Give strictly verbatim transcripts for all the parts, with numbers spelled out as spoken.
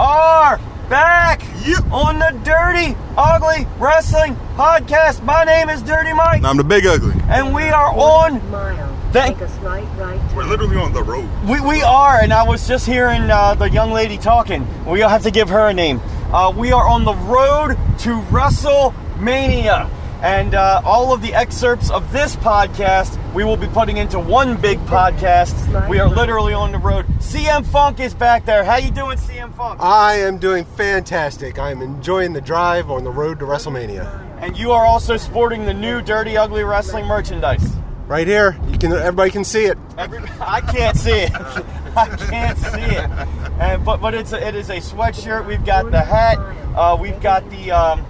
are back you. on the Dirty Ugly Wrestling Podcast. My name is Dirty Mike. And I'm the Big Ugly. And we are One on... Mile. That, Take a slight right turn. We're literally on the road. We we are, and I was just hearing uh, the young lady talking. We'll have to give her a name. Uh, we are on the road to WrestleMania. And uh, all of the excerpts of this podcast, we will be putting into one big podcast. We are literally on the road. C M Punk is back there. How you doing, C M Punk? I am doing fantastic. I am enjoying the drive on the road to WrestleMania. And you are also sporting the new Dirty Ugly Wrestling merchandise. Right here. You can. Everybody can see it. Every, I can't see it. I can't see it. And, but but it's a, it is a sweatshirt. We've got the hat. Uh, we've got the... Um,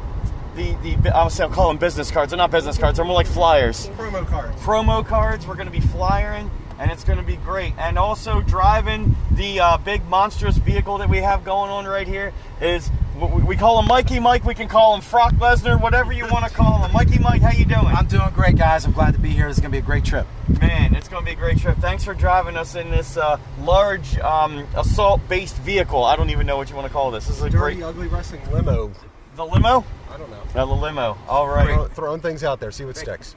The, the I'll say I'll call them business cards. They're not business cards. They're more like flyers. Promo cards. Promo cards. We're going to be flyering, and it's going to be great. And also driving the uh, big monstrous vehicle that we have going on right here is, we, we call him Mikey Mike. We can call him Brock Lesnar, whatever you want to call him. Mikey Mike, how you doing? I'm doing great, guys. I'm glad to be here. This is going to be a great trip. Man, it's going to be a great trip. Thanks for driving us in this uh, large um, assault-based vehicle. I don't even know what you want to call this. This is a Dirty, great... ugly wrestling limo. The limo? I don't know. No, the limo. All right. Throw, throwing things out there. See what sticks.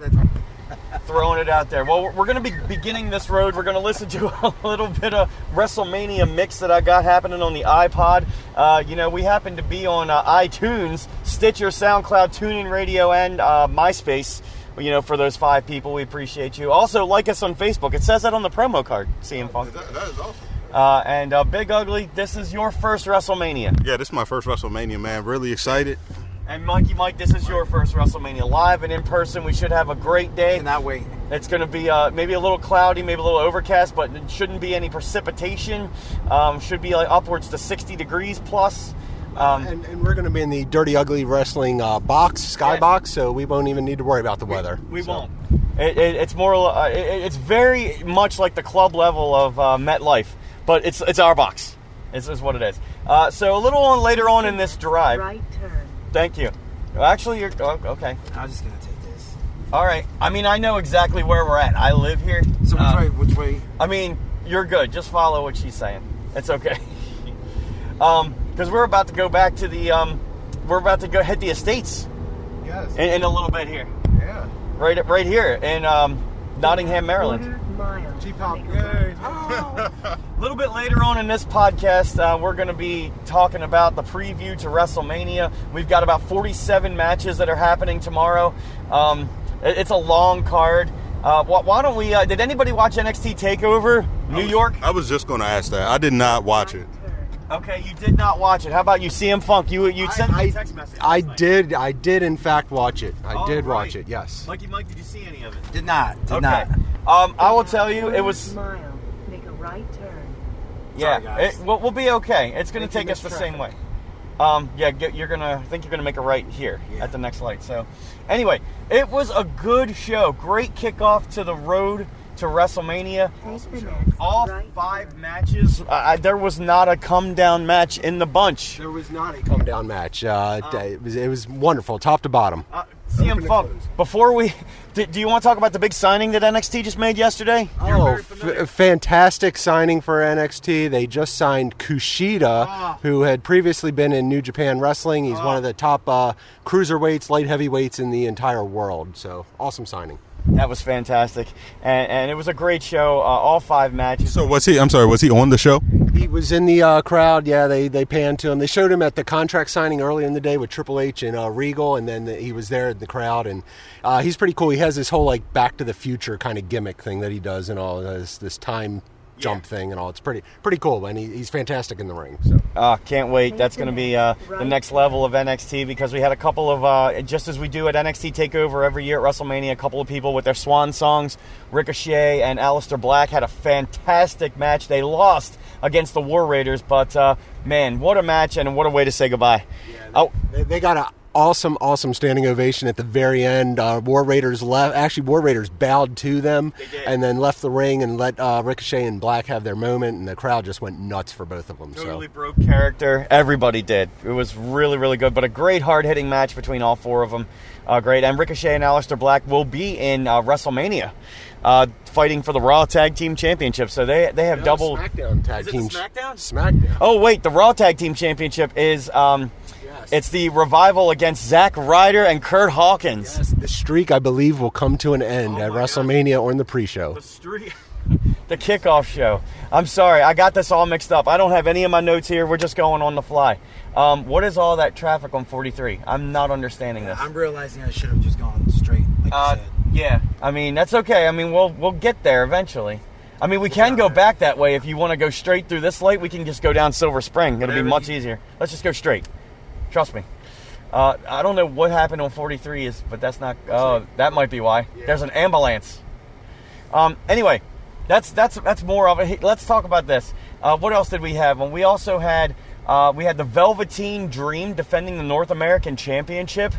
Throwing it out there. Well, we're going to be beginning this road. We're going to listen to a little bit of WrestleMania mix that I got happening on the iPod. Uh, you know, we happen to be on uh, iTunes, Stitcher, SoundCloud, TuneIn Radio, and uh, MySpace. You know, for those five people, we appreciate you. Also, like us on Facebook. It says that on the promo card, C M Punk. That, that is awesome. Uh, and uh, Big Ugly, this is your first WrestleMania. Yeah, this is my first WrestleMania, man. Really excited. And Mikey Mike, this is your first WrestleMania, live and in person. We should have a great day. Cannot wait. It's going to be uh, maybe a little cloudy, maybe a little overcast, but it shouldn't be any precipitation. Um, should be like upwards to sixty degrees plus. Um, and, and we're going to be in the Dirty Ugly Wrestling uh, box, sky yeah. box, so we won't even need to worry about the weather. We, we so. won't. It, it, it's more. Uh, it, it's very much like the club level of uh, MetLife. But it's it's our box. This is what it is. Uh, so a little on later on in this drive. Right turn. Thank you. Actually, you're oh, okay. I'm just gonna take this. All right. I mean, I know exactly where we're at. I live here. So which um, way? Which way? I mean, you're good. Just follow what she's saying. It's okay. um, because we're about to go back to the um, we're about to go hit the estates. Yes. In, in a little bit here. Yeah. Right, right here in um, Nottingham, Maryland. G-Pop. Yay. Oh. A little bit later on in this podcast, uh, we're going to be talking about the preview to WrestleMania. We've got about forty-seven matches that are happening tomorrow. Um, it, it's a long card. Uh, why, why don't we... Uh, did anybody watch N X T TakeOver New I was, York? I was just going to ask that. I did not watch it. Okay, you did not watch it. How about you, C M Punk? You you sent me a text message. I did. I did, in fact, watch it. I All did right. watch it, yes. Mikey Mike, did you see any of it? Did not. Did okay. not. Um, I will tell you, it was... Smile. Make a right turn. Yeah, Sorry, guys. It, we'll, we'll be okay. It's going to take us the traffic. same way. Um, yeah, you're going to... I think you're going to make a right here yeah. at the next light. So, anyway, it was a good show. Great kickoff to the road to WrestleMania. All five matches, uh, there was not a come down match in the bunch. There was not a come down match. Uh, um, it was it was wonderful, top to bottom. Uh, C M Punk, before we, do, do you want to talk about the big signing that N X T just made yesterday? Oh, f- fantastic signing for N X T. They just signed Kushida, ah. who had previously been in New Japan Wrestling. He's ah. one of the top uh, cruiserweights, light heavyweights in the entire world. So, awesome signing. That was fantastic, and, and it was a great show. Uh, all five matches. So was he? I'm sorry, was he on the show? He was in the uh, crowd. Yeah, they they panned to him. They showed him at the contract signing early in the day with Triple H and uh, Regal, and then the, he was there in the crowd. And uh, he's pretty cool. He has this whole like Back to the Future kind of gimmick thing that he does, and all this this time jump yeah. thing and all. It's pretty pretty cool, and he, he's fantastic in the ring. So uh, can't wait. That's going to be uh, the next level of N X T, because we had a couple of uh, just as we do at N X T TakeOver every year at WrestleMania, a couple of people with their swan songs. Ricochet and Aleister Black had a fantastic match. They lost against the War Raiders, but uh, man, what a match and what a way to say goodbye. Yeah, they, oh, they, they got a awesome, awesome standing ovation at the very end. Uh, War Raiders left. Actually, War Raiders bowed to them and then left the ring and let uh, Ricochet and Black have their moment, and the crowd just went nuts for both of them. Totally so. broke character. Everybody did. It was really, really good, but a great hard-hitting match between all four of them. Uh, great. And Ricochet and Aleister Black will be in uh, WrestleMania uh, fighting for the Raw Tag Team Championship. So they they have no, double... SmackDown Tag Team. Is it the SmackDown? SmackDown. Oh, wait. The Raw Tag Team Championship is... Um, It's the Revival against Zack Ryder and Curt Hawkins. Yes, the streak, I believe, will come to an end oh at WrestleMania God. or in the pre-show. The streak. The kickoff show. I'm sorry, I got this all mixed up. I don't have any of my notes here. We're just going on the fly. Um, what is all that traffic on forty-three? I'm not understanding this. I'm realizing I should have just gone straight, like uh, you said. Yeah, I mean, that's okay. I mean, we'll we'll get there eventually. I mean, we can go back that way. If you want to go straight through this light, we can just go down Silver Spring. It'll Whatever be much you- easier. Let's just go straight. Trust me. Uh, I don't know what happened on forty-three, is, but that's not... Oh, that might be why. Yeah. There's an ambulance. Um, anyway, that's that's that's more of it. Let's talk about this. Uh, what else did we have? And we also had... Uh, we had the Velveteen Dream defending the North American Championship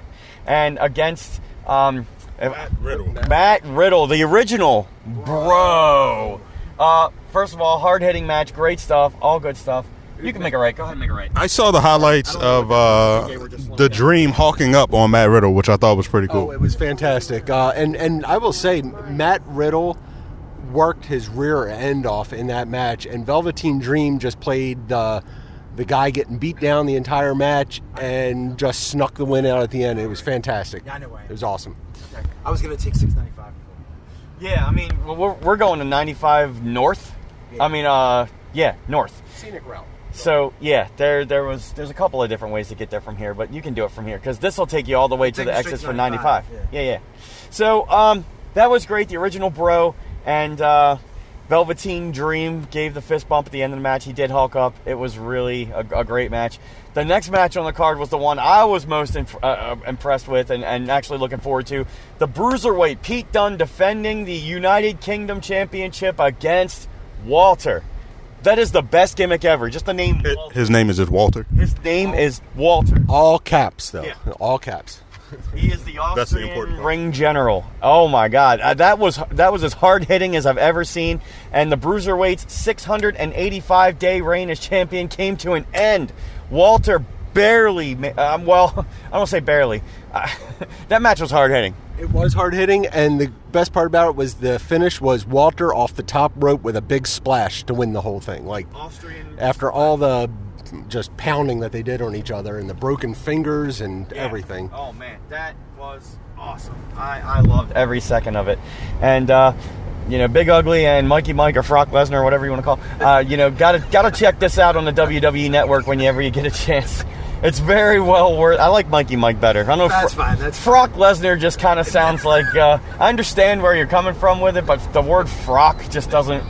and against... Um, Matt Riddle. Matt Riddle, the original bro. Uh, first of all, hard-hitting match. Great stuff. All good stuff. You can make it right. Go ahead and make it right. I saw the highlights of uh, the Dream hawking up on Matt Riddle, which I thought was pretty cool. Oh, it was fantastic. Uh, and, and I will say, Matt Riddle worked his rear end off in that match, and Velveteen Dream just played uh, the guy getting beat down the entire match and just snuck the win out at the end. It was fantastic. Yeah, I know. It was awesome. I was going to take six ninety-five. Yeah, I mean, we're, we're going to ninety-five North. I mean, uh, yeah, North. Scenic route. So, yeah, there there was there's a couple of different ways to get there from here, but you can do it from here because this will take you all the way to the exits for ninety-five. Yeah, yeah. yeah. So, um, that was great. The original bro and uh, Velveteen Dream gave the fist bump at the end of the match. He did Hulk up. It was really a, a great match. The next match on the card was the one I was most imp- uh, impressed with and, and actually looking forward to. The Bruiserweight, Pete Dunne defending the United Kingdom Championship against Walter. That is the best gimmick ever. Just the name. It, his name is just Walter. His name is Walter. All caps, though. Yeah. All caps. He is the Austrian ring general. Oh, my God. Uh, that was that was as hard-hitting as I've ever seen. And the Bruiserweight's six hundred eighty-five day reign as champion came to an end. Walter barely, um, well, I don't say barely. Uh, that match was hard-hitting. It was hard-hitting, and the best part about it was the finish was Walter off the top rope with a big splash to win the whole thing. Like, Austrian after all the just pounding that they did on each other and the broken fingers and yeah. everything. Oh, man, that was awesome. I, I loved every second of it. And, uh, you know, Big Ugly and Mikey Mike or Brock Lesnar or whatever you want to call it, uh, you know, gotta gotta check this out on the W W E Network whenever you get a chance. It's very well worth. I like Mikey Mike better. I don't know. That's Fr- fine. That's Brock Lesnar just kind of sounds like. Uh, I understand where you're coming from with it, but the word "frock" just doesn't.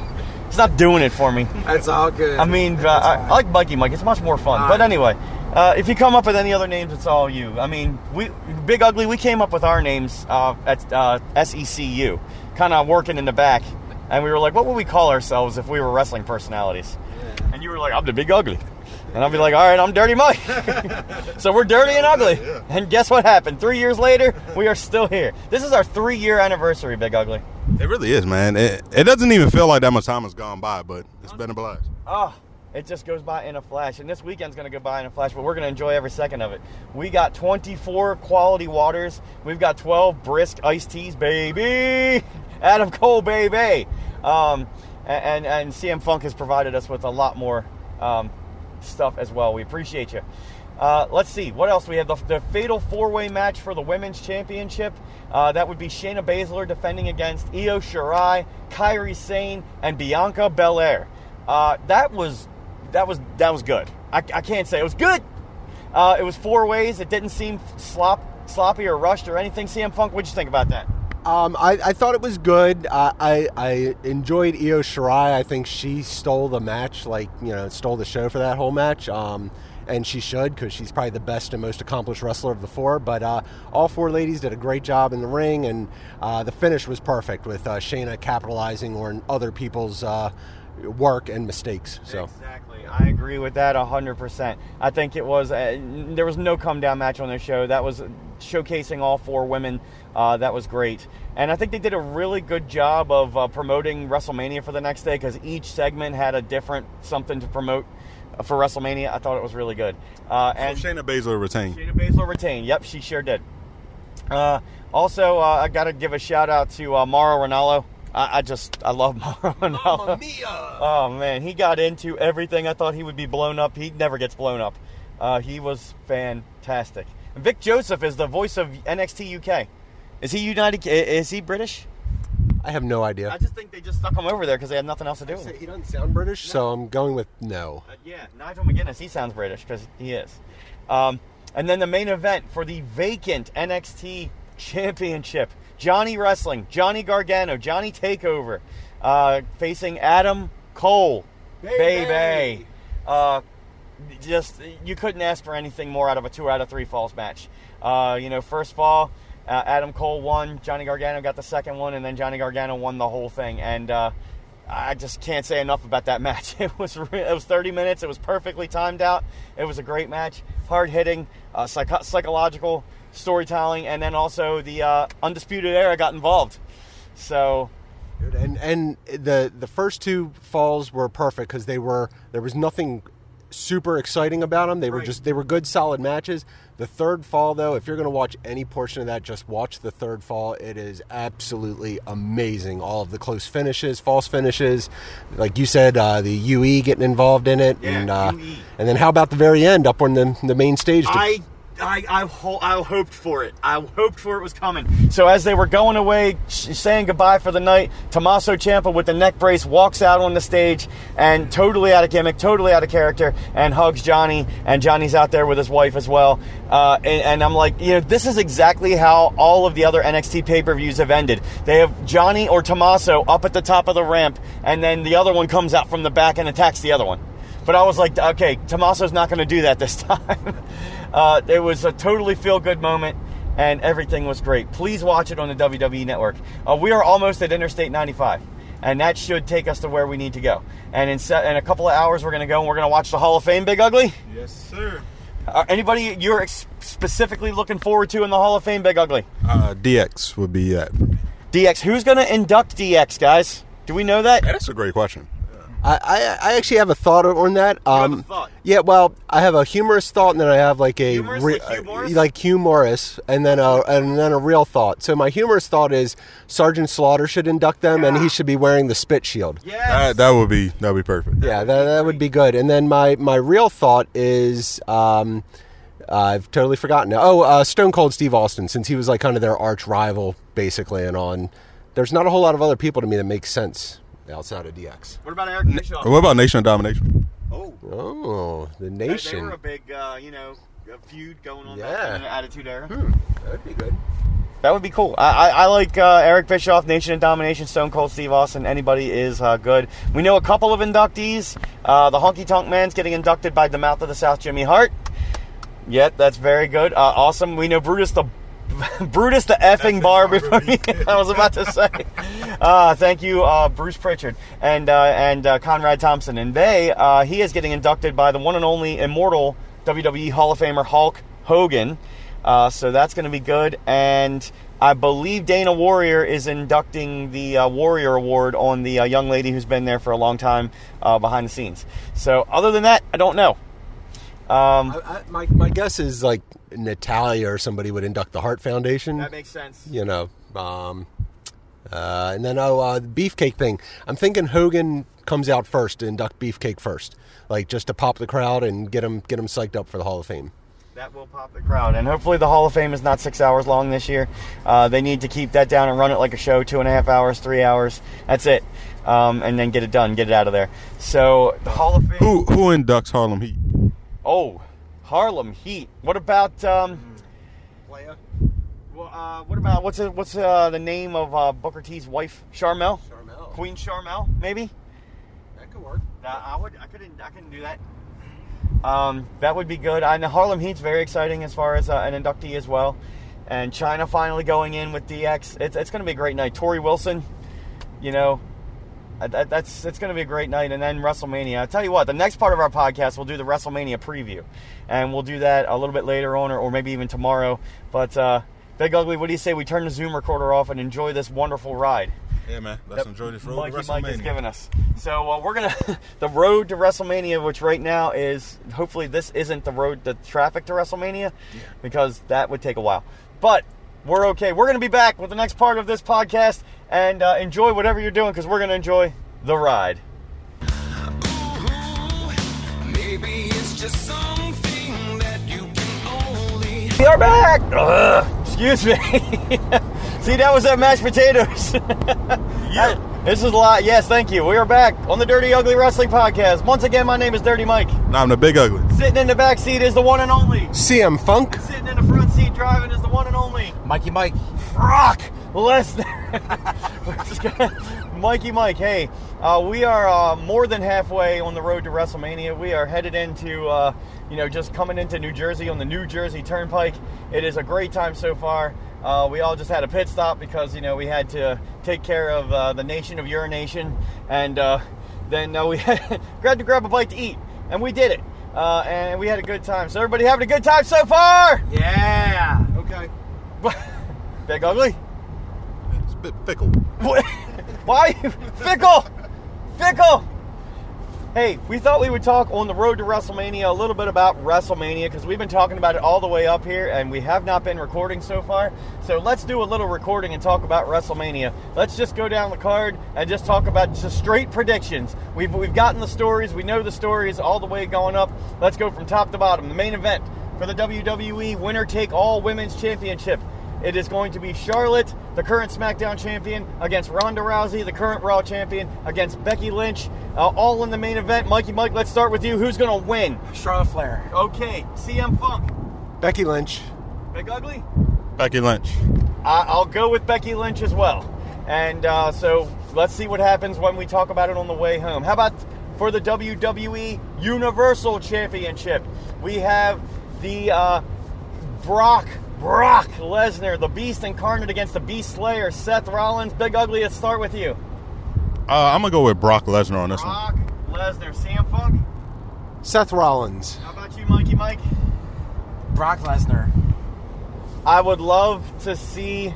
It's not doing it for me. That's all good. I mean, uh, I, I like Mikey Mike. It's much more fun. All but right. anyway, uh, if you come up with any other names, it's all you. I mean, we Big Ugly. We came up with our names uh, at uh, S E C U, kind of working in the back, and we were like, "What would we call ourselves if we were wrestling personalities?" Yeah. And you were like, "I'm the Big Ugly." And I'll be like, all right, I'm Dirty Mike. So we're dirty and ugly. And guess what happened? Three years later, we are still here. This is our three-year anniversary, Big Ugly. It really is, man. It, it doesn't even feel like that much time has gone by, but it's been a blast. Oh, it just goes by in a flash. And this weekend's going to go by in a flash, but we're going to enjoy every second of it. We got twenty-four quality waters. We've got twelve brisk iced teas, baby. Adam Cole, baby. Um, and, and, and C M Punk has provided us with a lot more um stuff as well. We appreciate you. Uh, let's see what else we have. The, the fatal four-way match for the women's championship. Uh, that would be Shayna Baszler defending against Io Shirai, Kairi Sane, and Bianca Belair. Uh, that was that was that was good. I, I can't say it was good. Uh, it was four ways. It didn't seem slop, sloppy or rushed or anything. C M Punk, what'd you think about that? Um, I, I thought it was good. Uh, I I enjoyed Io Shirai. I think she stole the match, like, you know, stole the show for that whole match. Um, and she should, because she's probably the best and most accomplished wrestler of the four. But uh, all four ladies did a great job in the ring, and uh, the finish was perfect with uh, Shayna capitalizing on other people's uh, work and mistakes. So exactly, I agree with that one hundred percent. I think it was a, there was no come down match on their show. That was showcasing all four women. Uh, that was great, and I think they did a really good job of uh, promoting WrestleMania for the next day, because each segment had a different something to promote for WrestleMania. I thought it was really good. Uh, and so Shayna Baszler retained. Shayna Baszler retained. Yep, she sure did. Uh, also, uh, I got to give a shout out to uh, Mauro Ranallo. I, I just I love Mauro Ranallo. Oh man, he got into everything. I thought he would be blown up. He never gets blown up. Uh, he was fantastic. Vic Joseph is the voice of N X T U K. Is he United? Is he British? I have no idea. I just think they just stuck him over there because they had nothing else to do. He doesn't sound British, no. So I'm going with no. Uh, yeah, Nigel McGuinness, he sounds British because he is. Um, and then the main event for the vacant N X T Championship. Johnny Wrestling, Johnny Gargano, Johnny Takeover, uh, facing Adam Cole. Baby! Baby. Uh, just, you couldn't ask for anything more out of a two out of three falls match. Uh, you know, first fall... Uh, Adam Cole won, Johnny Gargano got the second one, and then Johnny Gargano won the whole thing. And uh, I just can't say enough about that match. It was re- it was thirty minutes. It was perfectly timed out. It was a great match. Hard-hitting, uh, psycho- psychological storytelling, and then also the uh, Undisputed Era got involved. So... And and the, the first two falls were perfect because they were there was nothing... super exciting about them. They were right. just they were good, solid matches. The third fall, though, if you're going to watch any portion of that, just watch the third fall. It is absolutely amazing. All of the close finishes, false finishes, like you said, uh, the U E getting involved in it, yeah, and uh, and then how about the very end up on the the main stage? To- I I I, ho- I hoped for it. I hoped for it was coming. So as they were going away, sh- saying goodbye for the night, Tommaso Ciampa with the neck brace walks out on the stage and totally out of gimmick, totally out of character, and hugs Johnny. And Johnny's out there with his wife as well. Uh, and, and I'm like, you know, this is exactly how all of the other N X T pay-per-views have ended. They have Johnny or Tommaso up at the top of the ramp, and then the other one comes out from the back and attacks the other one. But I was like, okay, Tommaso's not going to do that this time. Uh, it was a totally feel-good moment, and everything was great. Please watch it on the W W E Network. Uh, we are almost at Interstate ninety-five, and that should take us to where we need to go. And in, se- in a couple of hours, we're going to go and we're going to watch the Hall of Fame, Big Ugly? Yes, sir. Uh, anybody you're ex- specifically looking forward to in the Hall of Fame, Big Ugly? Uh, D X would be that. D X. Who's going to induct D X, guys? Do we know that? That's a great question. I, I actually have a thought on that. Um, you have a thought. Yeah, well, I have a humorous thought, and then I have like a humorous, re- like, Hugh Morris? like Hugh Morris, and then a and then a real thought. So my humorous thought is Sergeant Slaughter should induct them, yeah. and he should be wearing the spit shield. Yeah, that, that would be that would be perfect. That yeah, would that be that would be good. And then my, my real thought is um, I've totally forgotten. Oh, uh, Stone Cold Steve Austin, since he was like kind of their arch rival basically, and on. There's not a whole lot of other people to me that make sense. Outside of D X. What about Eric Bischoff? What about Nation of Domination? Oh. Oh, the Nation. They, they were a big, uh, you know, feud going on yeah. that in the Attitude Era. Hmm. That would be good. That would be cool. I, I, I like uh, Eric Bischoff, Nation of Domination, Stone Cold Steve Austin. Anybody is uh, good. We know a couple of inductees. Uh, the Honky Tonk Man's getting inducted by the Mouth of the South, Jimmy Hart. Yeah, that's very good. Uh, awesome. We know Brutus the... Brutus the effing barber. I was about to say. Uh, thank you, uh, Bruce Pritchard and uh, and uh, Conrad Thompson. And they uh, he is getting inducted by the one and only immortal W W E Hall of Famer Hulk Hogan. Uh, so that's going to be good. And I believe Dana Warrior is inducting the uh, Warrior Award on the uh, young lady who's been there for a long time uh, behind the scenes. So other than that, I don't know. Um, I, I, my my guess is like Natalya or somebody would induct the Hart Foundation. That makes sense. You know, um, uh, and then oh, uh, the Beefcake thing. I'm thinking Hogan comes out first to induct Beefcake first, like just to pop the crowd and get them get them psyched up for the Hall of Fame. That will pop the crowd, and hopefully the Hall of Fame is not six hours long this year. Uh, they need to keep that down and run it like a show, two and a half hours, three hours. That's it, um, and then get it done, get it out of there. So the Hall of Fame. Who who inducts Harlem Heat? Oh, Harlem Heat. What about um? Playa. Well, uh, what about what's a, what's uh, the name of uh, Booker T's wife? Charmel. Charmel. Queen Charmel, maybe. That could work. Uh, I would. I couldn't. I couldn't do that. Um, that would be good. I know Harlem Heat's very exciting as far as uh, an inductee as well, and China finally going in with D X. It's it's going to be a great night. Tori Wilson, you know, I, that, that's it's going to be a great night. And then WrestleMania. I'll tell you what, the next part of our podcast, we'll do the WrestleMania preview. And we'll do that a little bit later on, or, or maybe even tomorrow. But, uh, Big Ugly, what do you say we turn the Zoom recorder off and enjoy this wonderful ride? Yeah, man. Let's enjoy this road to WrestleMania. Mikey Mike has given us. So uh, we're going to... The road to WrestleMania, which right now is... Hopefully this isn't the road, the traffic to WrestleMania, yeah. because that would take a while. But we're okay. We're going to be back with the next part of this podcast. And uh, enjoy whatever you're doing, because we're going to enjoy the ride. Ooh, maybe it's just something that you can only... We are back! Ugh. Excuse me. See, that was that mashed potatoes. Yeah. I, this is a lot. Yes, thank you. We are back on the Dirty Ugly Wrestling Podcast. Once again, my name is Dirty Mike. And I'm the Big Ugly. Sitting in the back seat is the one and only C M Punk. Sitting in the front seat driving is the one and only Mikey Mike. Brock Lesnar. Mikey Mike, hey, uh, we are uh, more than halfway on the road to WrestleMania. We are headed into... Uh, You know, just coming into New Jersey on the New Jersey Turnpike. It is a great time so far. Uh, we all just had a pit stop because, you know, we had to take care of uh, the nation of urination. And uh, then uh, we had to grab a bite to eat. And we did it. Uh, and we had a good time. So everybody having a good time so far? Yeah. Okay. Big Ugly? It's a bit fickle. What? Why? Fickle? Fickle? Hey, we thought we would talk on the road to WrestleMania a little bit about WrestleMania, because we've been talking about it all the way up here and we have not been recording so far. So let's do a little recording and talk about WrestleMania. Let's just go down the card and just talk about just straight predictions. We've we've gotten the stories. We know the stories all the way going up. Let's go from top to bottom. The main event for the W W E Winner Take All Women's Championship. It is going to be Charlotte, the current SmackDown champion, against Ronda Rousey, the current Raw champion, against Becky Lynch, uh, all in the main event. Mikey Mike, let's start with you. Who's going to win? Charlotte Flair. Okay. C M Punk. Becky Lynch. Big Ugly? Becky Lynch. I- I'll go with Becky Lynch as well. And uh, so let's see what happens when we talk about it on the way home. How about for the W W E Universal Championship? We have the uh, Brock... Brock Lesnar, the Beast Incarnate, against the Beast Slayer, Seth Rollins. Big Ugly, let's start with you. Uh, I'm going to go with Brock Lesnar on this Brock one. Brock Lesnar. Sam Funk? Seth Rollins. How about you, Mikey Mike? Brock Lesnar. I would love to see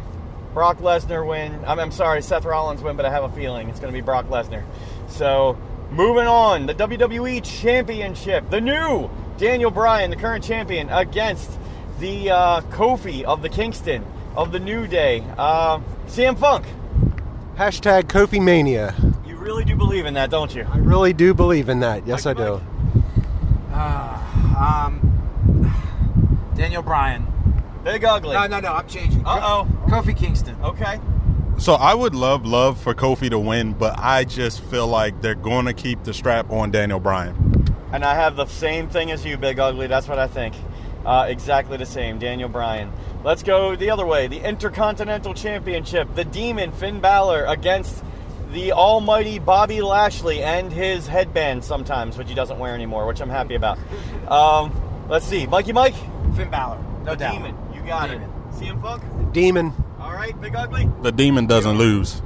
Brock Lesnar win. I'm, I'm sorry, Seth Rollins win, but I have a feeling it's going to be Brock Lesnar. So, moving on. The W W E Championship. The new Daniel Bryan, the current champion, against... The uh, Kofi of the Kingston of the New Day. Uh, C M Punk. Hashtag Kofi Mania. You really do believe in that, don't you? I really do believe in that. Yes, Mike, I Mike. do. Uh, um, Daniel Bryan. Big Ugly. No, no, no. I'm changing. Uh-oh. Kofi Kingston. Okay. So I would love, love for Kofi to win, but I just feel like they're going to keep the strap on Daniel Bryan. And I have the same thing as you, Big Ugly. That's what I think. Uh, exactly the same, Daniel Bryan. Let's go the other way. The Intercontinental Championship, the Demon Finn Balor against the almighty Bobby Lashley and his headband sometimes, which he doesn't wear anymore, which I'm happy about. Um, let's see. Mikey Mike? Finn Balor. No doubt. Demon. You got Demon. It. C M Punk? Demon. All right, Big Ugly? The Demon doesn't Demon. lose.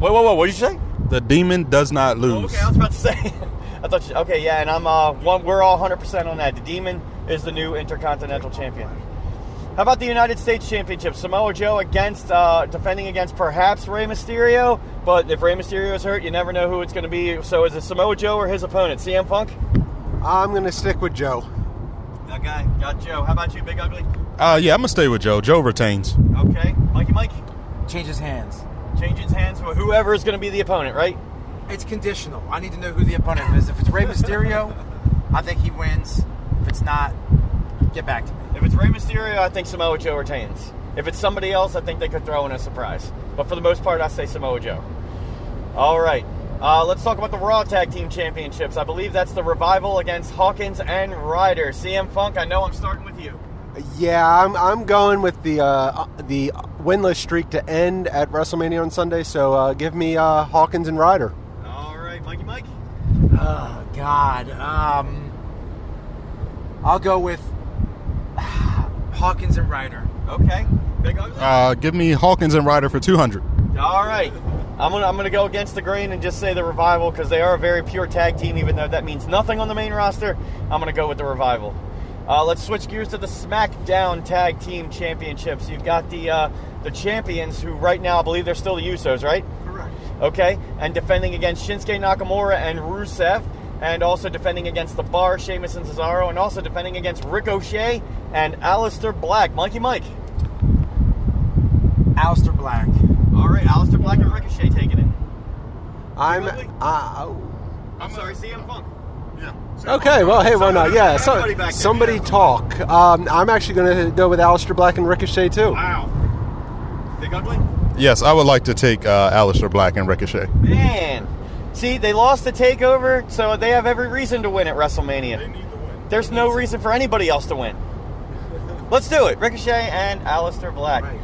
Wait, wait, wait. What did you say? The Demon does not lose. Oh, okay, I was about to say. I thought you, okay, yeah, and I'm uh, one, we're all one hundred percent on that. The Demon is the new Intercontinental Champion. How about the United States Championship? Samoa Joe against, uh, defending against perhaps Rey Mysterio, but if Rey Mysterio is hurt, you never know who it's going to be. So is it Samoa Joe or his opponent? C M Punk? I'm going to stick with Joe. That guy got Joe. How about you, Big Ugly? Uh, yeah, I'm going to stay with Joe. Joe retains. Okay. Mikey Mike? Changes hands. Changes hands for whoever is going to be the opponent, right? It's conditional. I need to know who the opponent is. If it's Rey Mysterio, I think he wins. If it's not, get back to me. If it's Rey Mysterio, I think Samoa Joe retains. If it's somebody else, I think they could throw in a surprise. But for the most part, I say Samoa Joe. All right. Uh, let's talk about the Raw Tag Team Championships. I believe that's the Revival against Hawkins and Ryder. C M Punk, I know I'm starting with you. Yeah, I'm I'm going with the uh, the winless streak to end at WrestleMania on Sunday. So uh, give me uh, Hawkins and Ryder. Mikey Mike? Oh, God. Um, I'll go with Hawkins and Ryder. Okay. Big Ugly? Uh, give me Hawkins and Ryder for two hundred. All right. I'm gonna I'm gonna go against the grain and just say the Revival, because they are a very pure tag team, even though that means nothing on the main roster. I'm gonna go with the Revival. Uh, let's switch gears to the SmackDown Tag Team Championships. You've got the uh, the champions, who right now I believe they're still the Usos, right? Correct. Okay, and defending against Shinsuke Nakamura and Rusev, and also defending against The Bar, Sheamus and Cesaro, and also defending against Ricochet and Aleister Black. Mikey Mike. Aleister Black. All right, Aleister Black and Ricochet taking it. I'm. Uh, oh. I'm sorry, C M Punk. Yeah. Okay, well, hey, why not? Yeah, somebody, so, somebody talk. Um, I'm actually going to go with Aleister Black and Ricochet, too. Wow. Big Ugly? Yes, I would like to take uh, Aleister Black and Ricochet. Man. See, they lost the takeover, so they have every reason to win at WrestleMania. They need to win. There's no reason for anybody else to win. Let's do it. Ricochet and Aleister Black. Right.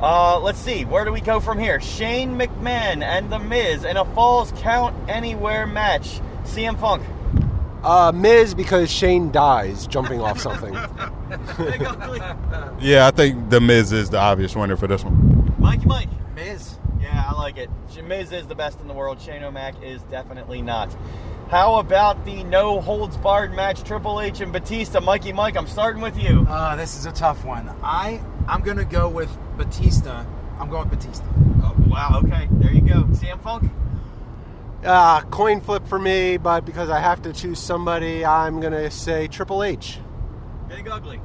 Uh, let's see. Where do we go from here? Shane McMahon and The Miz in a Falls Count Anywhere match. C M Punk. Uh, Miz, because Shane dies jumping off something. Yeah, I think The Miz is the obvious winner for this one. Mikey Mike. Miz. Yeah, I like it. Miz is the best in the world. Shane O'Mac is definitely not. How about the no-holds-barred match, Triple H and Batista? Mikey Mike, I'm starting with you. Uh, this is a tough one. I, I'm going to go with Batista. I'm going with Batista. Oh, wow. Okay, there you go. C M Punk? Uh, coin flip for me, but because I have to choose somebody, I'm going to say Triple H. Big Ugly.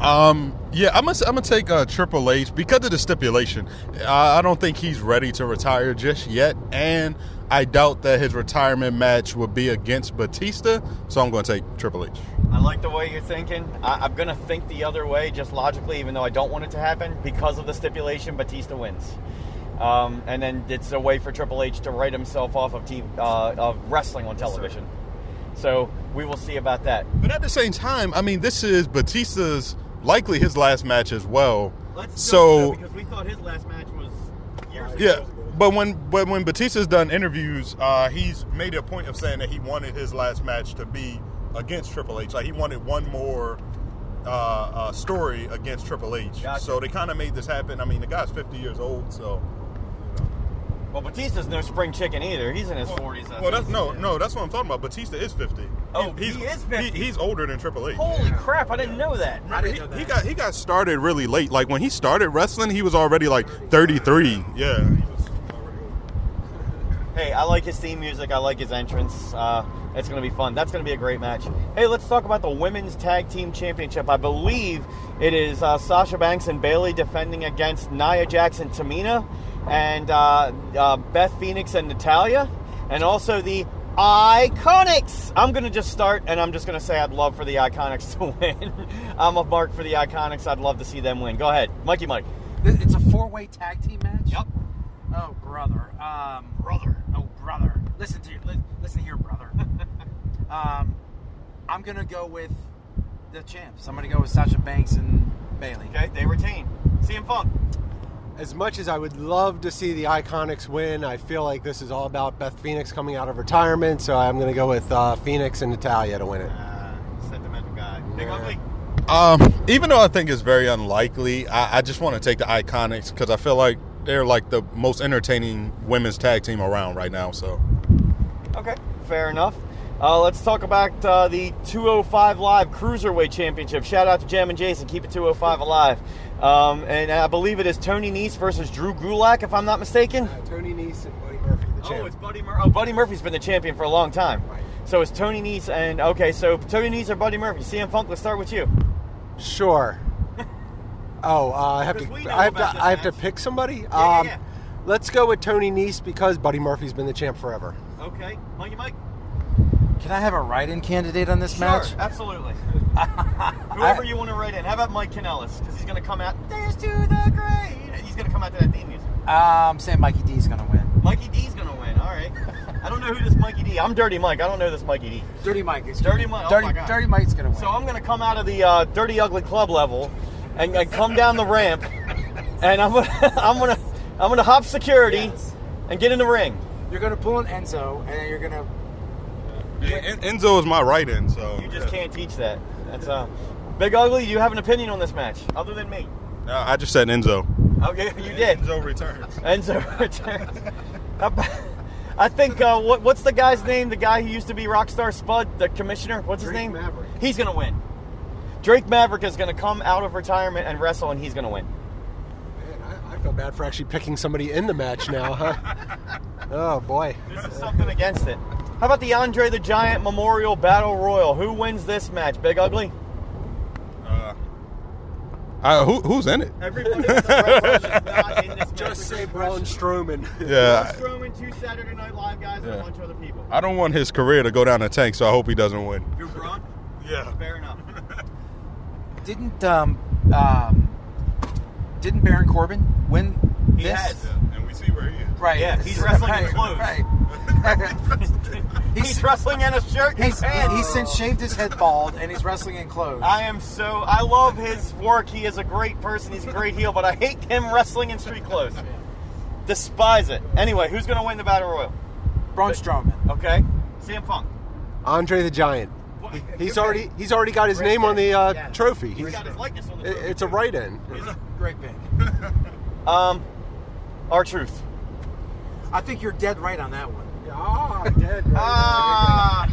Um, yeah, I'm going I'm to take uh, Triple H because of the stipulation. I, I don't think he's ready to retire just yet, and I doubt that his retirement match would be against Batista, so I'm going to take Triple H. I like the way you're thinking. I, I'm going to think the other way just logically, even though I don't want it to happen. Because of the stipulation, Batista wins. Um, and then it's a way for Triple H to write himself off of, T V, uh, of wrestling on television. Yes, so we will see about that. But at the same time, I mean, this is Batista's... likely his last match as well. Let's so because we thought his last match was years yeah, ago. Yeah, but when but when Batista's done interviews, uh, he's made a point of saying that he wanted his last match to be against Triple H. Like he wanted one more uh, uh, story against Triple H. Gotcha. So they kind of made this happen. I mean, the guy's fifty years old, so. You know. Well, Batista's no spring chicken either. He's in his well, forties. I well, that's, no, no, that's what I'm talking about. Batista is fifty. Oh, he's, he is fifty. He, he's older than Triple H. Holy crap, I didn't know that. Remember, I didn't he, know that. He got he got started really late. Like, when he started wrestling, he was already, like, thirty-three. Yeah. Hey, I like his theme music. I like his entrance. Uh, it's going to be fun. That's going to be a great match. Hey, let's talk about the Women's Tag Team Championship. I believe it is uh, Sasha Banks and Bayley defending against Nia Jax and Tamina, and uh, uh, Beth Phoenix and Natalya, and also the Iconics. I'm going to just start, and I'm just going to say I'd love for the Iconics to win. I'm a mark for the Iconics. I'd love to see them win. Go ahead. Mikey Mike. It's a four-way tag team match? Yep. Oh, brother. Um, brother. Oh, brother. Listen to you. Listen here, brother. um, I'm going to go with the champs. I'm going to go with Sasha Banks and Bayley. Okay, they retain. C M Punk. As much as I would love to see the Iconics win, I feel like this is all about Beth Phoenix coming out of retirement, so I'm going to go with uh, Phoenix and Natalya to win it. Uh, sentimental guy. Big Ugly. Um, even though I think it's very unlikely, I, I just want to take the Iconics because I feel like they're like the most entertaining women's tag team around right now. So. Okay, fair enough. Uh, let's talk about uh, the two oh five Live Cruiserweight Championship. Shout out to Jam and Jason. Keep it two oh five alive. Um, and I believe it is Tony Nese versus Drew Gulak, if I'm not mistaken. Uh, Tony Nese and Buddy Murphy, the champion. Oh, it's Buddy Murphy. Oh, Buddy Murphy's been the champion for a long time. Right. So it's Tony Nese and, okay, so Tony Nese or Buddy Murphy. C M Punk, let's start with you. Sure. oh, uh, I have to I have to, I have to pick somebody? Yeah, um, yeah, yeah. Let's go with Tony Nese because Buddy Murphy's been the champ forever. Okay. Mikey Mike? Can I have a write-in candidate on this sure, match? Sure, absolutely. Whoever I, you want to write in. How about Mike Kanellis? Because he's going to come out, there's to the great. He's going to come out to that theme music. Uh, I'm saying Mikey D's going to win. Mikey D's going to win, all right. I don't know who this Mikey D. I'm Dirty Mike. I don't know this Mikey D. Dirty Mike. Is Dirty Mike. Dirty, oh Dirty Mike's going to win. So I'm going to come out of the uh, Dirty Ugly Club level and, and come down the ramp, and I'm going to I'm gonna, I'm gonna hop security yes. and get in the ring. You're going to pull an Enzo, and then you're going to... Yeah, Enzo is my write-in, so... You just yeah. can't teach that. That's uh, Big Ugly, do you have an opinion on this match, other than me? No, I just said Enzo. Okay, you did. Enzo returns. Enzo returns. I think, uh, what, what's the guy's name? The guy who used to be Rockstar Spud, the commissioner? What's his Drake name? Maverick. He's going to win. Drake Maverick is going to come out of retirement and wrestle, and he's going to win. Man, I, I feel bad for actually picking somebody in the match now, huh? Oh, boy. This is something against it. How about the Andre the Giant Memorial Battle Royal? Who wins this match? Big Ugly? Uh, uh, who, who's in it? Everybody that's not in this match. Just say Braun Strowman. Yeah. Braun Strowman, two Saturday Night Live guys, yeah. and a bunch of other people. I don't want his career to go down the tank, so I hope he doesn't win. You're Braun? Yeah. Fair enough. Didn't um, um, didn't Baron Corbin win he this? Has, yeah, and we see where he is. Right. Yeah, he's wrestling right, in clothes. Right. he's, he's wrestling in a shirt and he's, pants. He's since shaved his head bald, and he's wrestling in clothes. I am so... I love his work. He is a great person. He's a great heel, but I hate him wrestling in street clothes. Despise it. Anyway, who's going to win the Battle Royal? Braun Strowman. Okay. C M Punk. Andre the Giant. He's already he's already got his great name on the uh, yeah. trophy. He's, he's got his likeness on the trophy. It's a right end. He's a great pick. Um, R-Truth. I think you're dead right on that one. Ah, yeah, oh, dead right. Ah,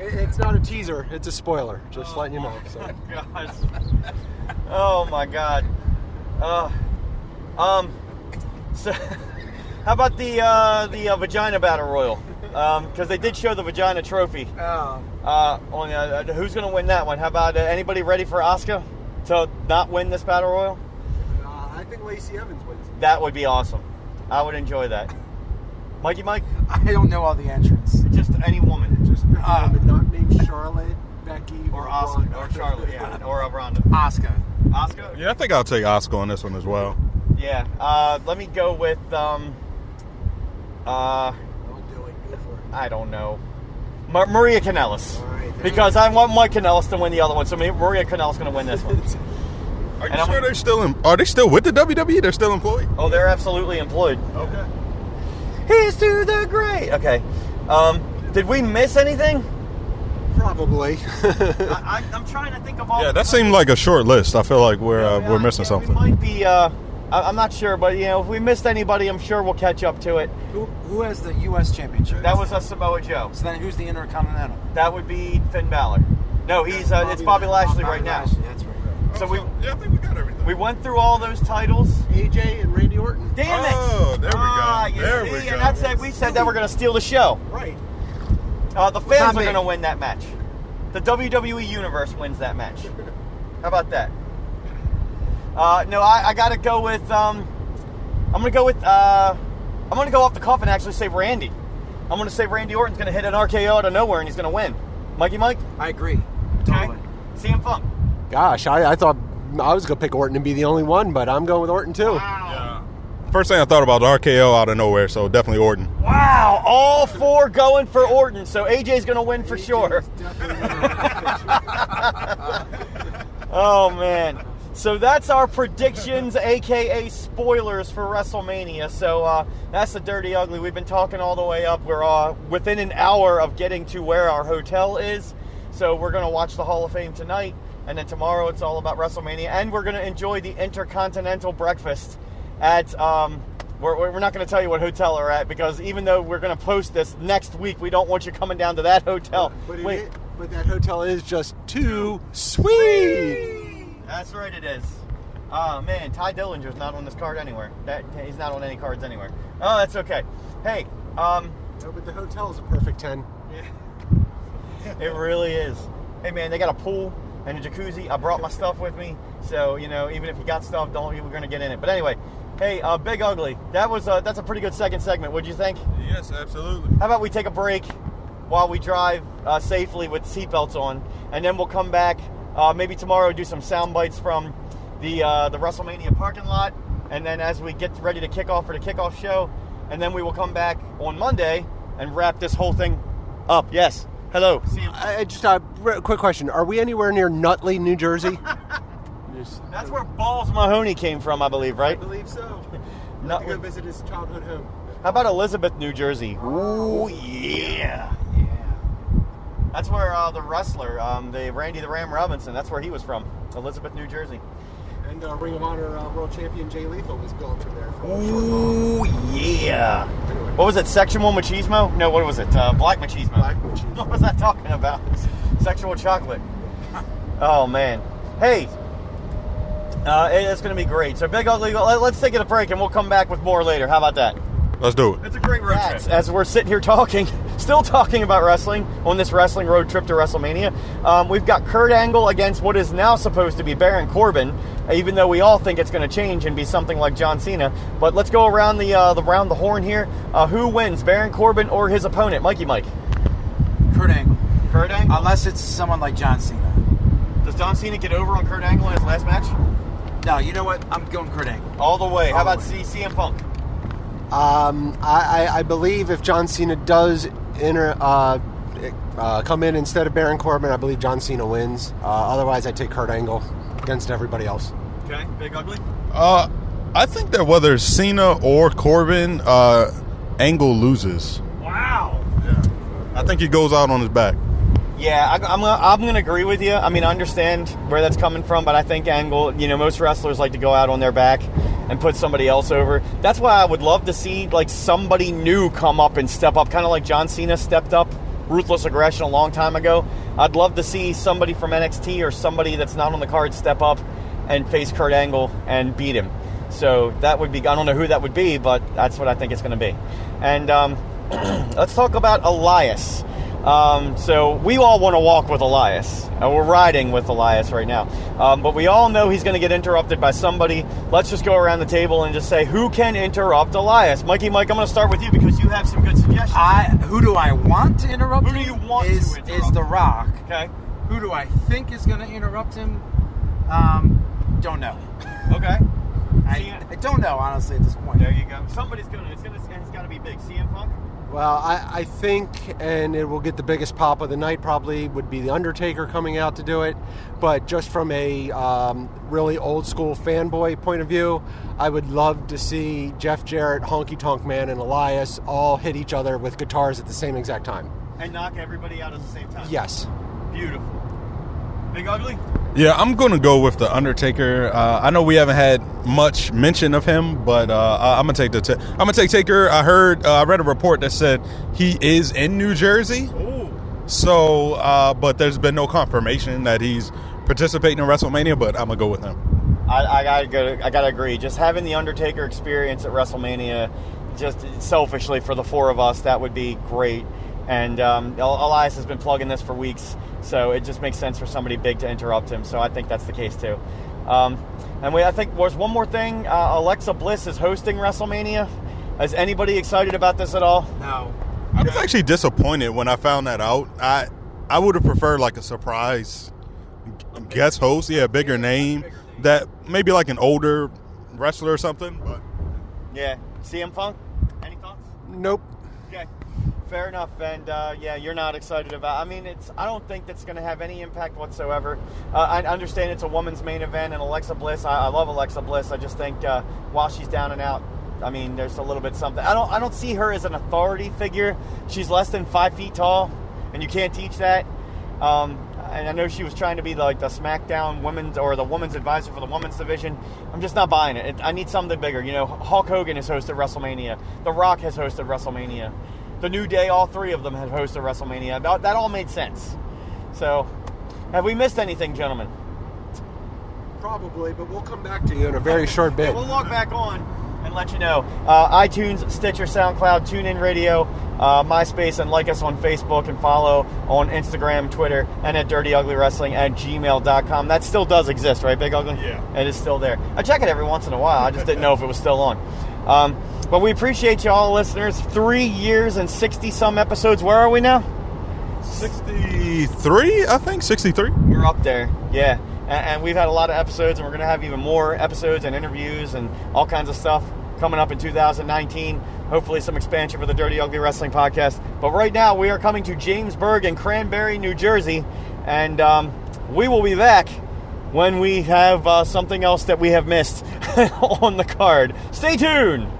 it, it's not a teaser. It's a spoiler. Just oh, letting you know. So. Gosh. Oh my God. Uh, um. So, how about the uh, the uh, vagina battle royal? Because um, they did show the vagina trophy. Oh. Uh, on, uh, who's going to win that one? How about uh, anybody ready for Asuka to not win this battle royal? Uh, I think Lacey Evans wins. That would be awesome. I would enjoy that. Mikey Mike? I don't know all the entrants. Just any woman. Just any uh, woman not named Charlotte, Becky, or, or Asuka. Or Charlotte, yeah. Or Ronda. Asuka. Asuka? Yeah, I think I'll take Asuka on this one as well. Yeah. Uh, let me go with... Um, uh, I don't know. Ma- Maria Kanellis. Right, because I want Mike Kanellis to win the other one, so Maria Kanellis is going to win this one. Are you and sure I'm, they're still in, are they still with the W W E? They're still employed? Oh, they're absolutely employed. Okay. Here's to the great. Okay. Um, did we miss anything? Probably. I, I, I'm trying to think of all. Yeah, that seemed like a short list. I feel like we're yeah, uh, we're missing yeah, something. We might be. Uh, I'm not sure, but you know, if we missed anybody, I'm sure we'll catch up to it. Who, who has the U S championship? That was a Samoa Joe. So then, who's the Intercontinental? That would be Finn Balor. No, he's uh, Bobby it's Bobby Lashley, Lashley right Lashley. now. That's right. Oh, so we yeah, I think we got everything. We went through all those titles. A J and Randy Orton. Damn it! Oh, there we go. Ah, you there see? we go. And that's it. We said that we're going to steal the show. Right. Uh, the fans are going to win that match. The W W E Universe wins that match. How about that? Uh, no, I, I gotta go with, um, I'm gonna go with, uh, I'm gonna go off the cuff and actually say Randy. I'm gonna say Randy Orton's gonna hit an R K O out of nowhere and he's gonna win. Mikey Mike? I agree. Totally. Okay. C M Punk. Gosh, I, I thought I was gonna pick Orton and be the only one, but I'm going with Orton too. Wow. Yeah. First thing I thought about was R K O out of nowhere, so definitely Orton. Wow, all four going for Orton, so A J's gonna win for A J's sure. Definitely win. Oh, man. So that's our predictions, a k a spoilers for WrestleMania. So uh, that's the Dirty Ugly. We've been talking all the way up. We're uh, within an hour of getting to where our hotel is. So we're going to watch the Hall of Fame tonight. And then tomorrow it's all about WrestleMania. And we're going to enjoy the Intercontinental Breakfast at... Um, we're, we're not going to tell you what hotel we're at, because even though we're going to post this next week, we don't want you coming down to that hotel. But, it, Wait. but that hotel is just too sweet. That's right, it is. Oh, man, Ty Dillinger's not on this card anywhere. That He's not on any cards anywhere. Oh, that's okay. Hey, um... No, but the hotel's a perfect ten. Yeah. It really is. Hey, man, they got a pool and a jacuzzi. I brought my stuff with me. So, you know, even if you got stuff, don't, we're going to get in it. But anyway, hey, uh, Big Ugly, that was a, that's a pretty good second segment, would you think? Yes, absolutely. How about we take a break while we drive uh, safely with seatbelts on, and then we'll come back... Uh, maybe tomorrow we'll do some sound bites from the uh, the WrestleMania parking lot, and then as we get ready to kick off for the kickoff show, and then we will come back on Monday and wrap this whole thing up. Yes. Hello. See you. I just a uh, quick question: are we anywhere near Nutley, New Jersey? That's where Balls Mahoney came from, I believe, right? I believe so. Not to go visit his childhood home. How about Elizabeth, New Jersey? Ooh, yeah. That's where uh, the wrestler, um, the Randy the Ram Robinson, that's where he was from, Elizabeth, New Jersey. And uh, Ring of Honor uh, World Champion Jay Lethal was built through there. Oh yeah. Anyway. What was it? Sexual Machismo? No, what was it? Uh, Black Machismo. Black Machismo. What was I talking about? Sexual chocolate. Oh man. Hey. Uh, it's going to be great. So Big Ugly, let's take it a break and we'll come back with more later. How about that? Let's do it. It's a great road trip. As we're sitting here talking, still talking about wrestling on this wrestling road trip to WrestleMania, um, we've got Kurt Angle against what is now supposed to be Baron Corbin, even though we all think it's going to change and be something like John Cena. But let's go around the uh, the round the horn here. Uh, who wins, Baron Corbin or his opponent, Mikey Mike? Kurt Angle. Kurt Angle. Unless it's someone like John Cena. Does John Cena get over on Kurt Angle in his last match? No, you know what? I'm going Kurt Angle. All the way. All How the about way. C M Punk? Um, I, I believe if John Cena does enter, uh, uh, come in instead of Baron Corbin, I believe John Cena wins. Uh, otherwise, I take Kurt Angle against everybody else. Okay, Big Ugly? Uh, I think that whether Cena or Corbin, uh, Angle loses. Wow. Yeah. I think he goes out on his back. Yeah, I, I'm gonna, I'm going to agree with you. I mean, I understand where that's coming from, but I think Angle, you know, most wrestlers like to go out on their back and put somebody else over. That's why I would love to see, like, somebody new come up and step up, kind of like John Cena stepped up, Ruthless Aggression, a long time ago. I'd love to see somebody from N X T or somebody that's not on the card step up and face Kurt Angle and beat him. So that would be, I don't know who that would be, but that's what I think it's going to be. And um, let's talk about Elias. Um, so we all want to walk with Elias, and we're riding with Elias right now. Um, but we all know he's going to get interrupted by somebody. Let's just go around the table and just say who can interrupt Elias. Mikey, Mike, I'm going to start with you because you have some good suggestions. I, who do I want to interrupt? Who do you want him? Is, to interrupt? Is The Rock. Okay. Who do I think is going to interrupt him? Um, don't know. Okay. I, I don't know honestly at this point. There you go. Somebody's going to. It's going to. It's got to be big. C M Punk. Well, I, I think, and it will get the biggest pop of the night probably, would be The Undertaker coming out to do it. But just from a um, really old-school fanboy point of view, I would love to see Jeff Jarrett, Honky Tonk Man, and Elias all hit each other with guitars at the same exact time. And knock everybody out at the same time. Yes. Beautiful. Big Ugly? Yeah, I'm going to go with The Undertaker. Uh, I know we haven't had much mention of him, but uh, I'm going to take the t- I'm going to take Taker. I heard uh, I read a report that said he is in New Jersey. Ooh. So, uh, but there's been no confirmation that he's participating in WrestleMania. But I'm going to go with him. I, I got I got to agree. Just having The Undertaker experience at WrestleMania, just selfishly for the four of us, that would be great. And um, Elias has been plugging this for weeks, so it just makes sense for somebody big to interrupt him. So I think that's the case too. Um, and we, I think there's one more thing. Uh, Alexa Bliss is hosting WrestleMania. Is anybody excited about this at all? No. I was actually disappointed when I found that out. I I would have preferred like a surprise guest host, yeah, a bigger name, that maybe like an older wrestler or something. But yeah, C M Punk. Any thoughts? Nope. Okay. Fair enough, and uh, yeah, you're not excited about. I mean, it's. I don't think that's going to have any impact whatsoever. Uh, I understand it's a woman's main event, and Alexa Bliss. I, I love Alexa Bliss. I just think uh, while she's down and out, I mean, there's a little bit something. I don't. I don't see her as an authority figure. She's less than five feet tall, and you can't teach that. Um, and I know she was trying to be like the SmackDown women's or the women's advisor for the women's division. I'm just not buying it. I need something bigger. You know, Hulk Hogan has hosted WrestleMania. The Rock has hosted WrestleMania. The New Day, all three of them had hosted WrestleMania. That all made sense. So, have we missed anything, gentlemen? Probably, but we'll come back to you in a very short bit. Yeah, we'll log back on and let you know. Uh, iTunes, Stitcher, SoundCloud, TuneIn Radio, uh, MySpace, and like us on Facebook and follow on Instagram, Twitter, and at dirtyuglywrestling at gmail dot com. That still does exist, right, Big Ugly? Yeah. It is still there. I check it every once in a while. I just didn't know if it was still on. Um, but we appreciate you all, listeners. Three years and sixty-some episodes. Where are we now? sixty-three, I think. sixty-three. We're up there, yeah. And, and we've had a lot of episodes, and we're going to have even more episodes and interviews and all kinds of stuff coming up in two thousand nineteen. Hopefully some expansion for the Dirty Ugly Wrestling Podcast. But right now, we are coming to Jamesburg in Cranberry, New Jersey. And um, we will be back when we have uh, something else that we have missed on the card. Stay tuned!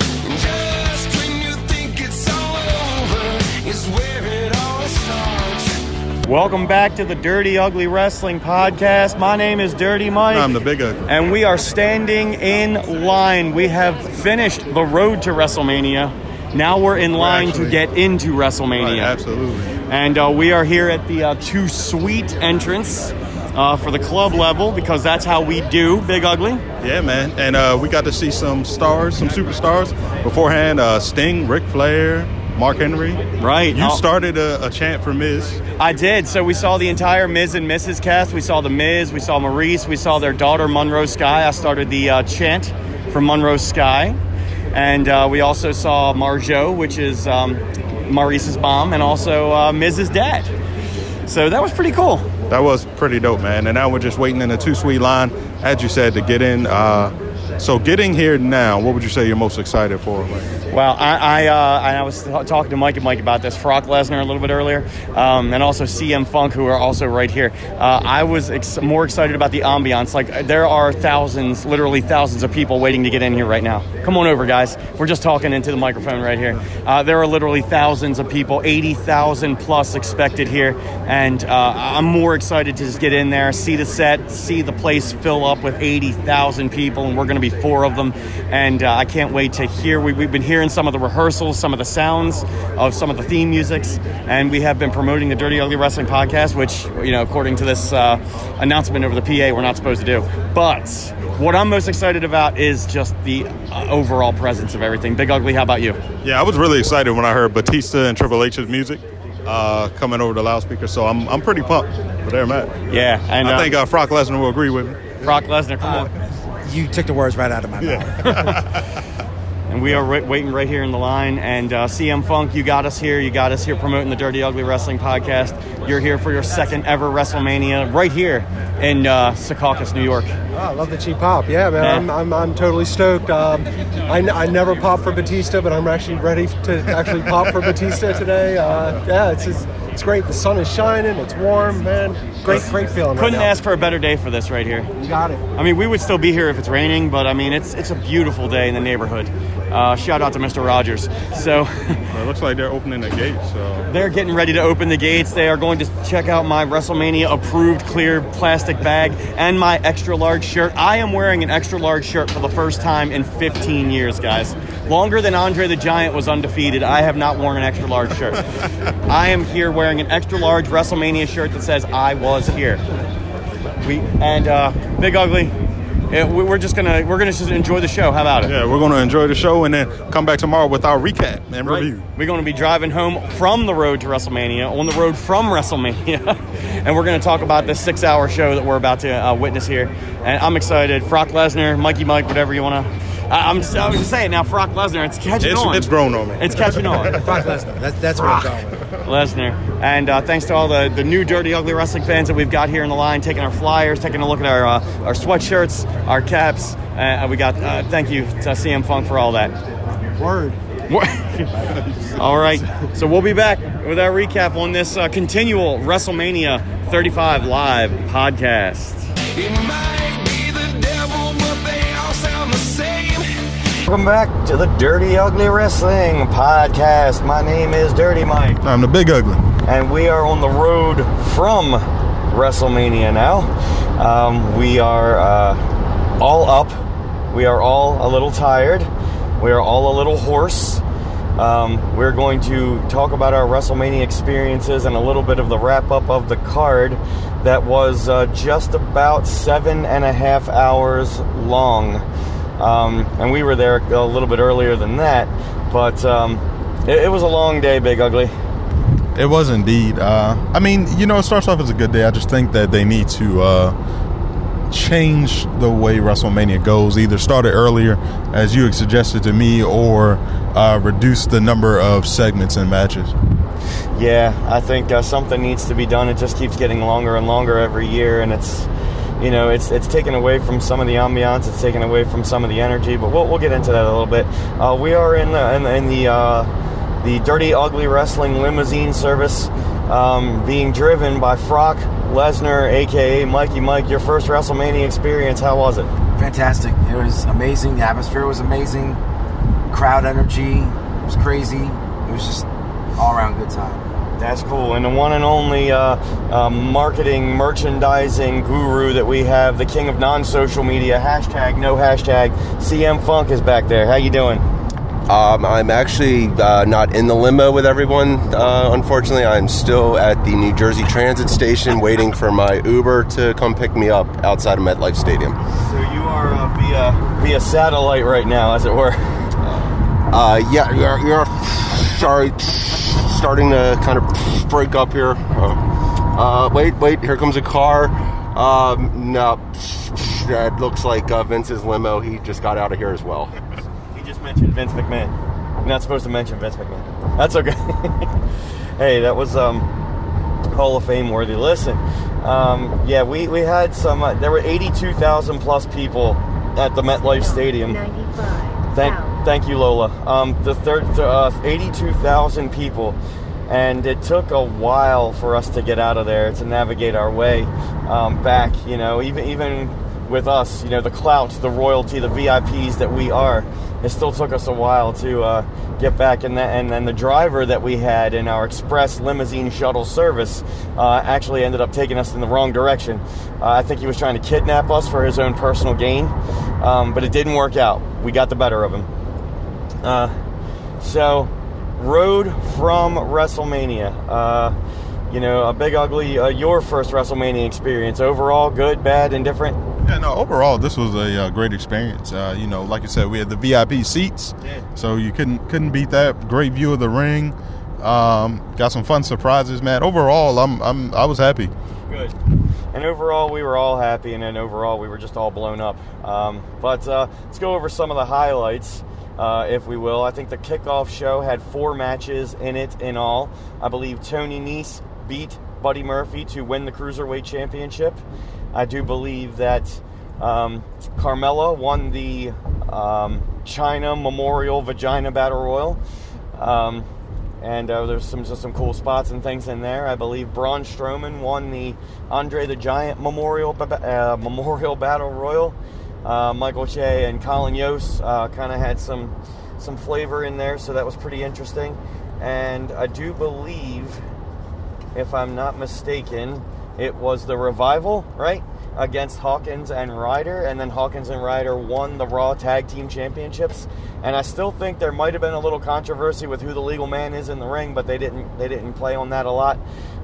Just when you think it's all over is where it all starts. Welcome back to the Dirty Ugly Wrestling Podcast. My name is Dirty Mike. I'm the Big Ugly. And we are standing in line. We have finished the road to WrestleMania. Now we're in line Actually, to get into WrestleMania. Right, absolutely. And uh, we are here at the uh, Too Sweet entrance uh, for the club level, because that's how we do, Big Ugly. Yeah, man. And uh, we got to see some stars, some superstars beforehand. Uh, Sting, Ric Flair, Mark Henry. Right. You started a, a chant for Miz. I did. So we saw the entire Miz and Missus cast. We saw the Miz. We saw Maurice. We saw their daughter, Monroe Sky. I started the uh, chant for Monroe Sky. And uh, we also saw Marjo, which is um, Maurice's mom, and also uh, Miz's dad. So that was pretty cool. That was pretty dope, man. And now we're just waiting in the Too Sweet line, as you said, to get in. Uh, So getting here now, what would you say you're most excited for? Like? Well, I I, uh, I was talking to Mike and Mike about this, Brock Lesnar a little bit earlier, um, and also C M Punk, who are also right here. Uh, I was ex- more excited about the ambiance. Like, there are thousands, literally thousands of people waiting to get in here right now. Come on over, guys. We're just talking into the microphone right here. Uh, there are literally thousands of people, eighty thousand plus expected here, and uh, I'm more excited to just get in there, see the set, see the place fill up with eighty thousand people, and we're going to be four of them, and uh, I can't wait to hear. We, we've been hearing some of the rehearsals, some of the sounds of some of the theme musics, and we have been promoting the Dirty Ugly Wrestling Podcast, which, you know, according to this uh, announcement over the P A, we're not supposed to do. But what I'm most excited about is just the uh, overall presence of everything. Big Ugly, how about you? Yeah, I was really excited when I heard Batista and Triple H's music uh, coming over the loudspeaker, so I'm I'm pretty pumped. But there, Matt. Yeah, and I uh, think uh, Brock Lesnar will agree with me. Brock Lesnar, come on. Uh, You took the words right out of my mouth. Yeah. And we are right, waiting right here in the line. And uh, C M Punk, you got us here. You got us here promoting the Dirty Ugly Wrestling Podcast. You're here for your second ever WrestleMania right here in uh, Secaucus, New York. Oh, I love the cheap pop. Yeah, man. Yeah. I'm, I'm I'm totally stoked. Um, I, n- I never pop for Batista, but I'm actually ready to actually pop for Batista today. Uh, yeah, it's just... It's great. The sun is shining. It's warm, man. Great, great feeling. Couldn't right now. ask for a better day for this right here. You got it. I mean, we would still be here if it's raining, but I mean, it's it's a beautiful day in the neighborhood. Uh, shout out to Mister Rogers. So well, it looks like they're opening the gates. So they're getting ready to open the gates. They are going to check out my WrestleMania approved clear plastic bag and my extra large shirt. I am wearing an extra large shirt for the first time in fifteen years, guys. Longer than Andre the Giant was undefeated, I have not worn an extra large shirt. I am here wearing an extra large WrestleMania shirt that says I was here. We and uh, Big Ugly, it, we're just gonna we're gonna just enjoy the show. How about it? Yeah, we're gonna enjoy the show and then come back tomorrow with our recap and right. review. We're gonna be driving home from the road to WrestleMania, on the road from WrestleMania, and we're gonna talk about this six-hour show that we're about to uh, witness here. And I'm excited. Brock Lesnar, Mikey Mike, whatever you wanna. I'm just, I was just saying now, Brock Lesnar, it's catching it's, on. It's grown on me. It's catching on. Brock Lesnar, that's, that's what I'm calling it. Lesnar. And uh, thanks to all the, the new Dirty Ugly Wrestling fans that we've got here in the line, taking our flyers, taking a look at our uh, our sweatshirts, our caps. Uh, we got, uh, thank you to C M Punk for all that. Word. All right. So we'll be back with our recap on this uh, continual WrestleMania thirty-five live podcast. Welcome back to the Dirty Ugly Wrestling Podcast. My name is Dirty Mike. I'm the Big Ugly. And we are on the road from WrestleMania now. Um, we are uh, all up. We are all a little tired. We are all a little hoarse. Um, we're going to talk about our WrestleMania experiences and a little bit of the wrap-up of the card that was uh, just about seven and a half hours long. Um, and we were there a little bit earlier than that, but um, it, it was a long day, Big Ugly. It was indeed. Uh, I mean, you know, it starts off as a good day. I just think that they need to uh, change the way WrestleMania goes. Either start it earlier, as you suggested to me, or uh, reduce the number of segments and matches. Yeah, I think uh, something needs to be done. It just keeps getting longer and longer every year, and it's... You know, it's it's taken away from some of the ambiance. It's taken away from some of the energy. But we'll we'll get into that a little bit. Uh, we are in the in, in the uh, the Dirty Ugly Wrestling limousine service, um, being driven by Brock Lesnar, aka Mikey Mike. Your first WrestleMania experience, how was it? Fantastic. It was amazing. The atmosphere was amazing. Crowd energy was crazy. It was just all around good time. That's cool. And the one and only uh, uh, marketing, merchandising guru that we have, the king of non-social media, hashtag, no hashtag, C M Punk is back there. How you doing? Um, I'm actually uh, not in the limo with everyone, uh, unfortunately. I'm still at the New Jersey Transit Station waiting for my Uber to come pick me up outside of MetLife Stadium. So you are uh, via, via satellite right now, as it were. Uh, yeah, you're, you're sorry, starting to kind of break up here. Uh, wait, wait, here comes a car. Um, no, that looks like uh, Vince's limo. He just got out of here as well. Mention Vince McMahon. You're not supposed to mention Vince McMahon. That's okay. Hey, that was um, Hall of Fame worthy. Listen, um, yeah, we, we had some. Uh, there were eighty-two thousand plus people at the MetLife Stadium. ninety-five. Thank, thank you, Lola. Um, the third, uh, eighty-two thousand people, and it took a while for us to get out of there to navigate our way um, back. You know, even even. With us, you know, the clout, the royalty, the V I Ps that we are, it still took us a while to uh, get back. And, that, and and the driver that we had in our express limousine shuttle service uh, actually ended up taking us in the wrong direction. Uh, I think he was trying to kidnap us for his own personal gain, um, but it didn't work out. We got the better of him. Uh, so, road from WrestleMania. Uh, you know, a big ugly, uh, your first WrestleMania experience. Overall, good, bad, indifferent? Yeah, no, overall, this was a uh, great experience. Uh, you know, like you said, we had the V I P seats, yeah. So you couldn't couldn't beat that. Great view of the ring. Um, got some fun surprises, man. Overall, I'm I'm I was happy. Good. And overall, we were all happy, and then overall, we were just all blown up. Um, but uh, let's go over some of the highlights, uh, if we will. I think the kickoff show had four matches in it in all. I believe Tony Nese beat Buddy Murphy to win the Cruiserweight Championship. I do believe that um, Carmella won the um, China Memorial Vagina Battle Royal. Um, and uh, there's some just some cool spots and things in there. I believe Braun Strowman won the Andre the Giant Memorial uh, Memorial Battle Royal. Uh, Michael Che and Colin Yost uh, kind of had some, some flavor in there, so that was pretty interesting. And I do believe, if I'm not mistaken, it was the Revival, right, against Hawkins and Ryder, and then Hawkins and Ryder won the Raw Tag Team Championships. And I still think there might have been a little controversy with who the legal man is in the ring, but they didn't they didn't play on that a lot.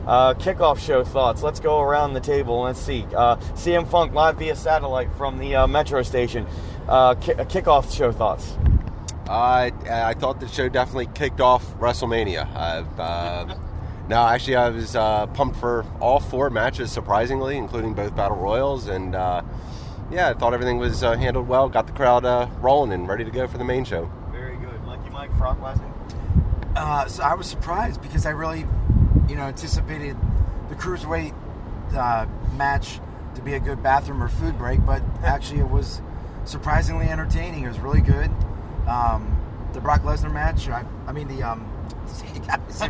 Uh, kickoff show thoughts. Let's go around the table. Let's see. Uh, C M Punk live via satellite from the uh, Metro Station. Uh, ki- kickoff show thoughts. I uh, I thought the show definitely kicked off WrestleMania. I've. Uh... No, actually, I was uh, pumped for all four matches, surprisingly, including both Battle Royals. And, uh, yeah, I thought everything was uh, handled well. Got the crowd uh, rolling and ready to go for the main show. Very good. Lucky Mike, Brock Lesnar? Uh, so I was surprised because I really, you know, anticipated the Cruiserweight uh, match to be a good bathroom or food break. But actually, it was surprisingly entertaining. It was really good. Um, the Brock Lesnar match, I, I mean, the... Um,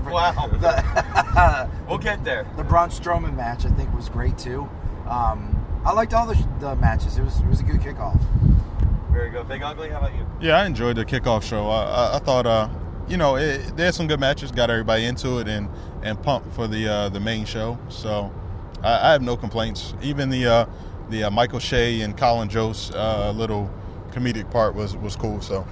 wow. The, we'll get there. The Braun Strowman match, I think, was great too. Um, I liked all the, the matches. It was it was a good kickoff. Very good. Big Ugly, how about you? Yeah, I enjoyed the kickoff show. I, I, I thought, uh, you know, it, there's some good matches. Got everybody into it and, and pumped for the uh, the main show. So I, I have no complaints. Even the uh, the uh, Michael Che and Colin Jost uh, little comedic part was was cool. So.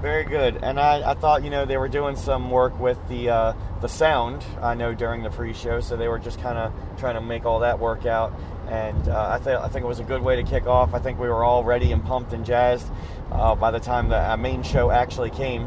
Very good. And I, I thought, you know, they were doing some work with the uh, the sound, I know, during the pre-show, so they were just kind of trying to make all that work out. And uh, I, th- I think it was a good way to kick off. I think we were all ready and pumped and jazzed uh, by the time the main show actually came.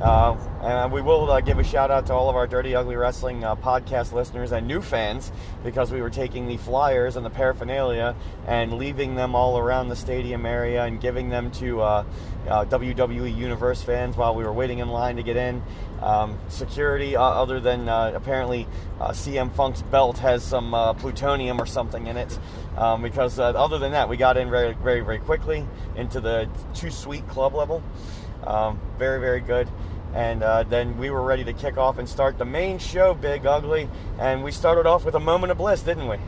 Uh, and we will uh, give a shout-out to all of our Dirty Ugly Wrestling uh, podcast listeners and new fans, because we were taking the flyers and the paraphernalia and leaving them all around the stadium area and giving them to uh, uh, W W E Universe fans while we were waiting in line to get in. Um, security, uh, other than uh, apparently uh, C M Punk's belt has some uh, plutonium or something in it, um, because uh, other than that, we got in very, very, very quickly into the two-suite club level. Um, very, very good. And uh, then we were ready to kick off and start the main show, Big Ugly. And we started off with a moment of bliss, didn't we?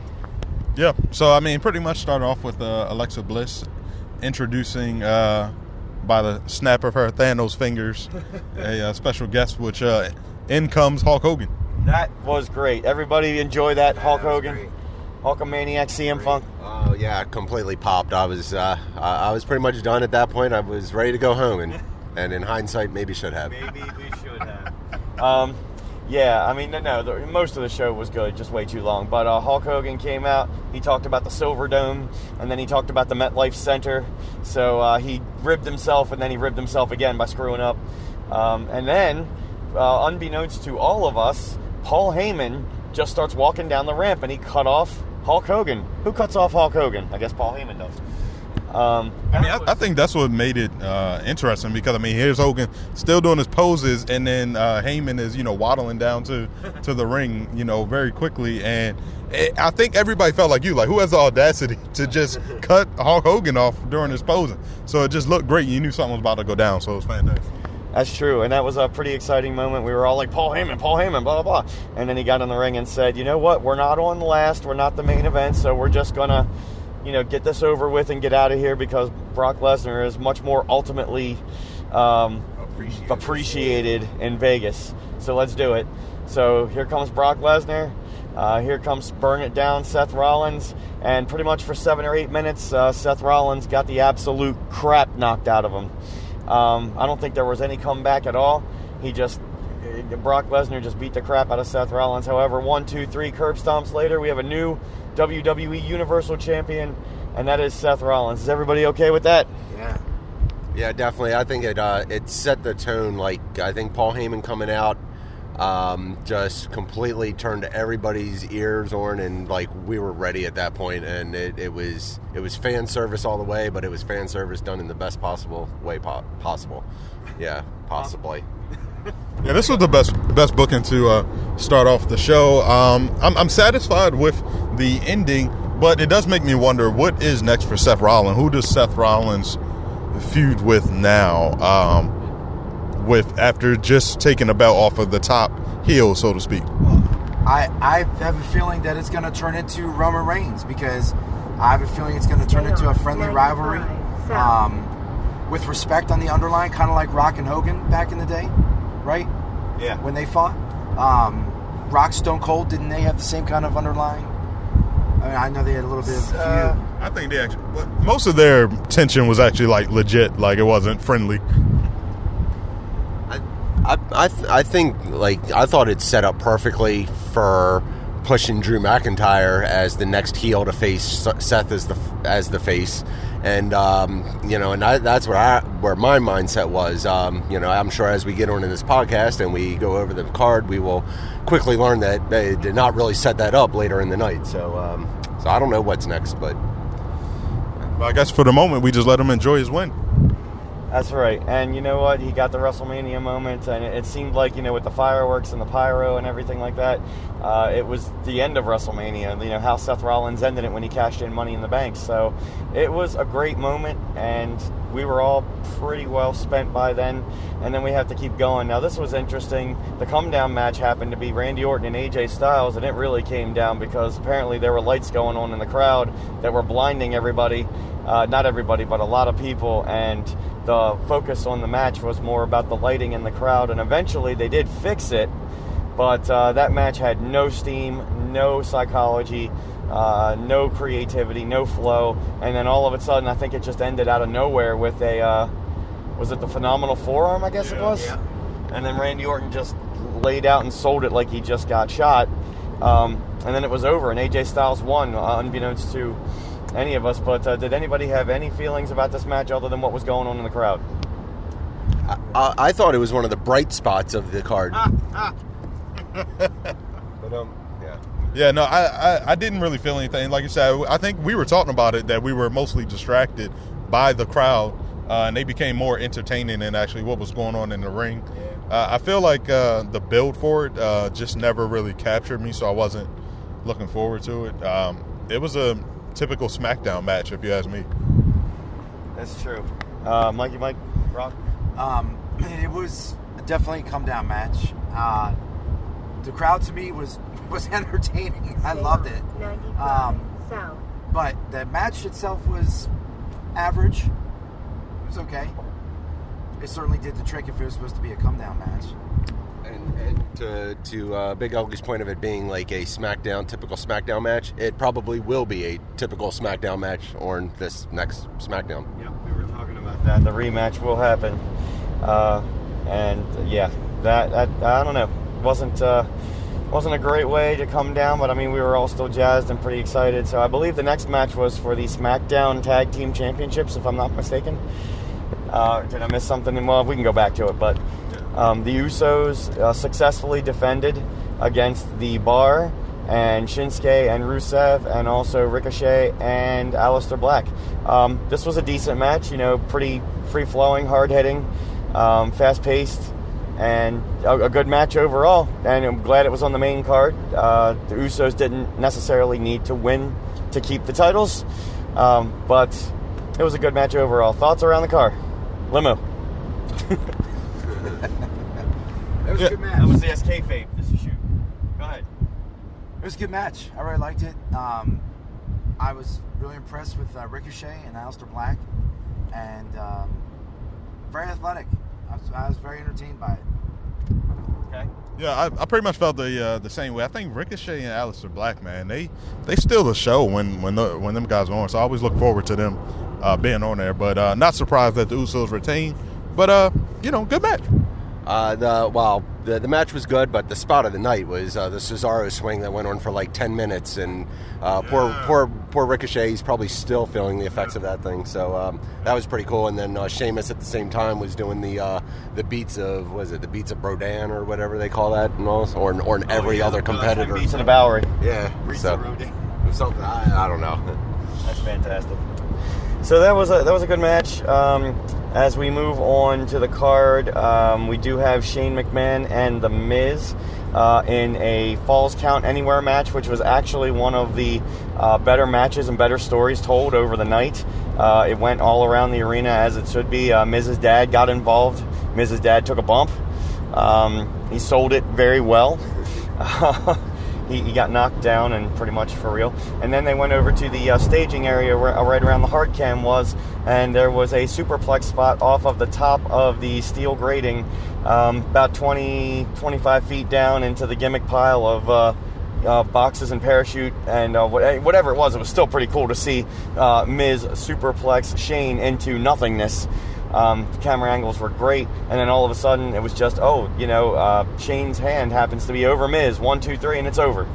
Yeah. So, I mean, pretty much started off with uh, Alexa Bliss introducing, uh, by the snap of her Thanos fingers, a uh, special guest, which uh, in comes Hulk Hogan. That was great. Everybody enjoy that. Yeah, Hulk Hogan. Great. Hulkamaniac, C M Punk. Oh, yeah, completely popped. I was uh, I was pretty much done at that point. I was ready to go home, and, and in hindsight, maybe should have. Maybe we should have. um, yeah, I mean, no, no the, most of the show was good, just way too long. But uh, Hulk Hogan came out. He talked about the Silver Dome, and then he talked about the MetLife Center. So uh, he ribbed himself, and then he ribbed himself again by screwing up. Um, and then, uh, unbeknownst to all of us, Paul Heyman just starts walking down the ramp, and he cut off Hulk Hogan. Who cuts off Hulk Hogan? I guess Paul Heyman does. Um, I mean, I, I think that's what made it uh, interesting because, I mean, here's Hogan still doing his poses, and then uh, Heyman is, you know, waddling down to, to the ring, you know, very quickly. And it, I think everybody felt like you, like, who has the audacity to just cut Hulk Hogan off during his posing? So it just looked great. You knew something was about to go down, so it was fantastic. That's true, and that was a pretty exciting moment. We were all like, Paul Heyman, Paul Heyman, blah, blah, blah. And then he got in the ring and said, you know what, we're not on last, we're not the main event, so we're just going to, you know, get this over with and get out of here because Brock Lesnar is much more ultimately um, appreciated. appreciated in Vegas. So let's do it. So here comes Brock Lesnar. Uh, here comes Burn It Down, Seth Rollins. And pretty much for seven or eight minutes, uh, Seth Rollins got the absolute crap knocked out of him. Um, I don't think there was any comeback at all. He just, Brock Lesnar just beat the crap out of Seth Rollins. However, one, two, three curb stomps later, we have a new W W E Universal Champion, and that is Seth Rollins. Is everybody okay with that? Yeah. Yeah, definitely. I think it uh, it set the tone. Like, I think Paul Heyman coming out um, just completely turned everybody's ears on, and, like, we were ready at that point, and it, it was it was fan service all the way, but it was fan service done in the best possible way po- possible. Yeah, possibly. Yeah, this was the best best booking to uh, start off the show. Um, I'm, I'm satisfied with the ending, but it does make me wonder, what is next for Seth Rollins? Who does Seth Rollins feud with now? Um, with after just taking the belt off of the top heel, so to speak. I, I have a feeling that it's going to turn into Roman Reigns because I have a feeling it's going to turn into a friendly rivalry. Um, with respect on the underline, kind of like Rock and Hogan back in the day. Right? Yeah. When they fought, um, Rock, Stone Cold, didn't they have the same kind of underlying? I mean, I know they had a little bit of. Uh, I think they actually. But most of their tension was actually like legit, like it wasn't friendly. I, I, I, th- I think like I thought it set up perfectly for pushing Drew McIntyre as the next heel to face Seth as the as the face. And, um, you know, and I, that's where, I, where my mindset was. Um, you know, I'm sure as we get on in this podcast and we go over the card, we will quickly learn that they did not really set that up later in the night. So um, so I don't know what's next, but. Well, I guess for the moment, we just let him enjoy his win. That's right. And you know what? He got the WrestleMania moment, and it seemed like, you know, with the fireworks and the pyro and everything like that, uh, it was the end of WrestleMania, you know, how Seth Rollins ended it when he cashed in Money in the Bank. So it was a great moment, and we were all pretty well spent by then, and then we have to keep going. Now, this was interesting. The come-down match happened to be Randy Orton and A J Styles, and it really came down because apparently there were lights going on in the crowd that were blinding everybody. Uh, not everybody, but a lot of people, and the focus on the match was more about the lighting in the crowd, and eventually they did fix it, but uh, that match had no steam, no psychology, uh, no creativity, no flow, and then all of a sudden I think it just ended out of nowhere with a, uh, was it the Phenomenal Forearm, I guess yeah, it was? Yeah. And then Randy Orton just laid out and sold it like he just got shot, um, and then it was over, and A J Styles won, uh, unbeknownst to any of us, but uh, did anybody have any feelings about this match other than what was going on in the crowd? I, I thought it was one of the bright spots of the card. but um, yeah, yeah. No, I, I, I didn't really feel anything. Like you said, I think we were talking about it that we were mostly distracted by the crowd, uh, and they became more entertaining than actually what was going on in the ring. Yeah. Uh, I feel like uh, the build for it uh, just never really captured me, so I wasn't looking forward to it. Um, it was a typical SmackDown match, if you ask me. That's true. Uh, Mikey, Mike, Brock? Um, it was definitely a come-down match. Uh, the crowd, to me, was, was entertaining. I loved it. Um, but the match itself was average. It was okay. It certainly did the trick if it was supposed to be a come-down match. and, and to to uh, Big Elgie's point of it being like a SmackDown, typical SmackDown match, it probably will be a typical SmackDown match on this next SmackDown. Yeah, we were talking about that. The rematch will happen. Uh, and, yeah, that, that, I don't know, wasn't... Uh, Wasn't a great way to come down, but I mean, we were all still jazzed and pretty excited. So I believe the next match was for the SmackDown Tag Team Championships, if I'm not mistaken. Uh, did I miss something? Well, we can go back to it, but um, the Usos uh, successfully defended against The Bar and Shinsuke and Rusev and also Ricochet and Aleister Black. Um, this was a decent match, you know, pretty free-flowing, hard-hitting, um, fast-paced. And a, a good match overall, and I'm glad it was on the main card. Uh, the Usos didn't necessarily need to win to keep the titles, um, but it was a good match overall. Thoughts around the car? Limo. It was a good match. That was the S K fave. This is you. Go ahead. It was a good match. I really liked it. Um, I was really impressed with uh, Ricochet and Aleister Black, and um, very athletic. I was, I was very entertained by it. Okay. Yeah, I, I pretty much felt the uh, the same way. I think Ricochet and Aleister Black, man, they they steal the show when when the, when them guys are on. So I always look forward to them uh, being on there. But uh, not surprised that the Usos retain. But uh, you know, good match. Uh, the well, the the match was good, but the spot of the night was uh, the Cesaro swing that went on for like ten minutes, and uh, yeah. poor poor poor Ricochet. He's probably still feeling the effects of that thing. So um, that was pretty cool. And then uh, Sheamus at the same time was doing the uh, the beats of was it the beats of Rodan or whatever they call that, and all or or in every oh, yeah. other competitor. Uh, beats in the Bowery. Yeah, beats so, of Rodan. Something I, I don't know. That's fantastic. So that was a that was a good match. Um, as we move on to the card, um, we do have Shane McMahon and The Miz uh, in a Falls Count Anywhere match, which was actually one of the uh, better matches and better stories told over the night. Uh, it went all around the arena as it should be. Uh, Miz's dad got involved. Miz's dad took a bump. Um, he sold it very well. He, he got knocked down and pretty much for real. And then they went over to the uh, staging area where, uh, right around the hard cam was, and there was a superplex spot off of the top of the steel grating, um, about twenty, twenty-five feet down into the gimmick pile of uh, uh, boxes and parachute and uh, whatever it was. It was still pretty cool to see uh, Miz superplex Shane into nothingness. Um, the camera angles were great, and then all of a sudden it was just, oh, you know, uh, Shane's hand happens to be over Miz, one, two, three, and it's over.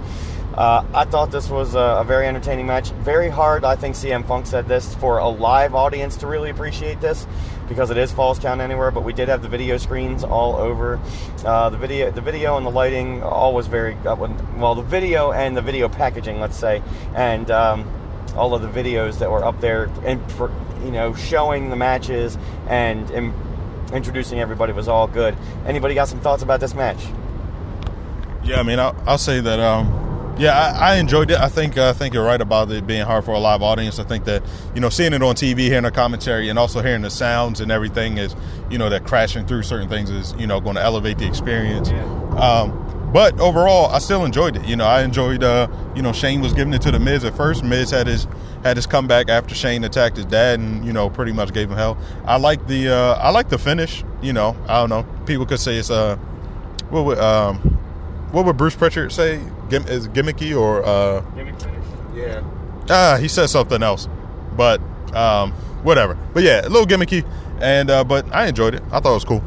Uh, I thought this was a, a very entertaining match. Very hard, I think C M Punk said this, for a live audience to really appreciate this, because it is Falls Count Anywhere, but we did have the video screens all over. Uh, the video the video and the lighting, all was very, well, the video and the video packaging, let's say, and um, all of the videos that were up there, and for, you know, showing the matches and in- introducing everybody was all good. Anybody got some thoughts about this match? Yeah, I mean, I'll, I'll say that, um, yeah, I, I enjoyed it. I think uh, I think you're right about it being hard for a live audience. I think that, you know, seeing it on T V, hearing the commentary, and also hearing the sounds and everything is, you know, that crashing through certain things is, you know, going to elevate the experience. Yeah. Um, but overall, I still enjoyed it. You know, I enjoyed, uh, you know, Shane was giving it to The Miz at first. Miz had his had his comeback after Shane attacked his dad and, you know, pretty much gave him hell. I like the uh, I like the finish. You know, I don't know. People could say it's uh, what would um, what would Bruce Pritchard say? Gimm- is it gimmicky or uh, gimmick finish? Yeah. Ah, he said something else, but um, whatever. But yeah, a little gimmicky, and uh, but I enjoyed it. I thought it was cool.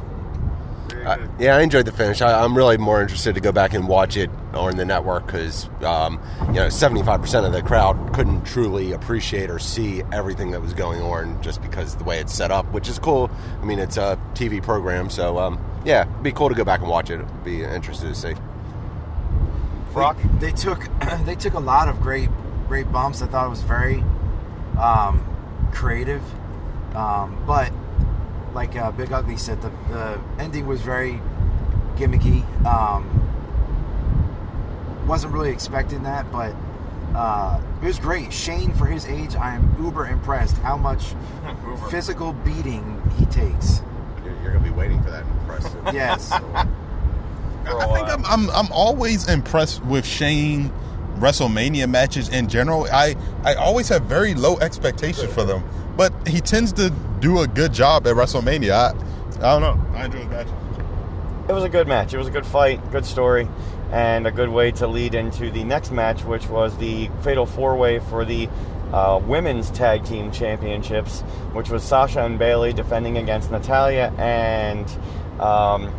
I, yeah, I enjoyed the finish. I, I'm really more interested to go back and watch it on the network because, um, you know, seventy-five percent of the crowd couldn't truly appreciate or see everything that was going on just because of the way it's set up, which is cool. I mean, it's a T V program, so, um, yeah, it'd be cool to go back and watch it. It'd be interested to see. Brock? They, they took they took a lot of great, great bumps. I thought it was very um, creative, um, but... Like uh, Big Ugly said, the, the ending was very gimmicky. Um, wasn't really expecting that, but uh, it was great. Shane, for his age, I am uber impressed how much physical beating he takes. You're, you're going to be waiting for that impressive. Yes. So, I, I think I'm, I'm I'm always impressed with Shane WrestleMania matches in general. I, I always have very low expectations for them. But he tends to do a good job at WrestleMania. I, I don't know. I enjoy his matches. it was a good match. It was a good fight, good story, and a good way to lead into the next match, which was the Fatal Four-Way for the uh, Women's Tag Team Championships, which was Sasha and Bayley defending against Natalya and... Um,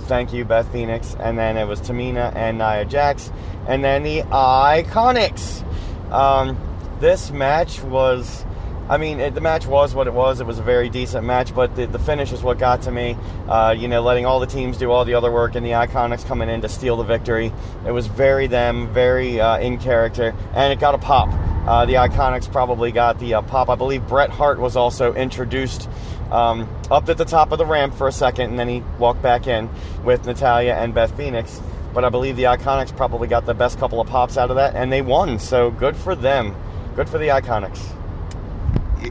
thank you, Beth Phoenix. And then it was Tamina and Nia Jax. And then the Iconics. Um, this match was... I mean, it, the match was what it was. It was a very decent match, but the, the finish is what got to me. Uh, you know, letting all the teams do all the other work and the Iconics coming in to steal the victory. It was very them, very uh, in character, and it got a pop. Uh, the Iconics probably got the uh, pop. I believe Bret Hart was also introduced um, up at the top of the ramp for a second, and then he walked back in with Natalya and Beth Phoenix. But I believe the Iconics probably got the best couple of pops out of that, and they won. So good for them. Good for the Iconics.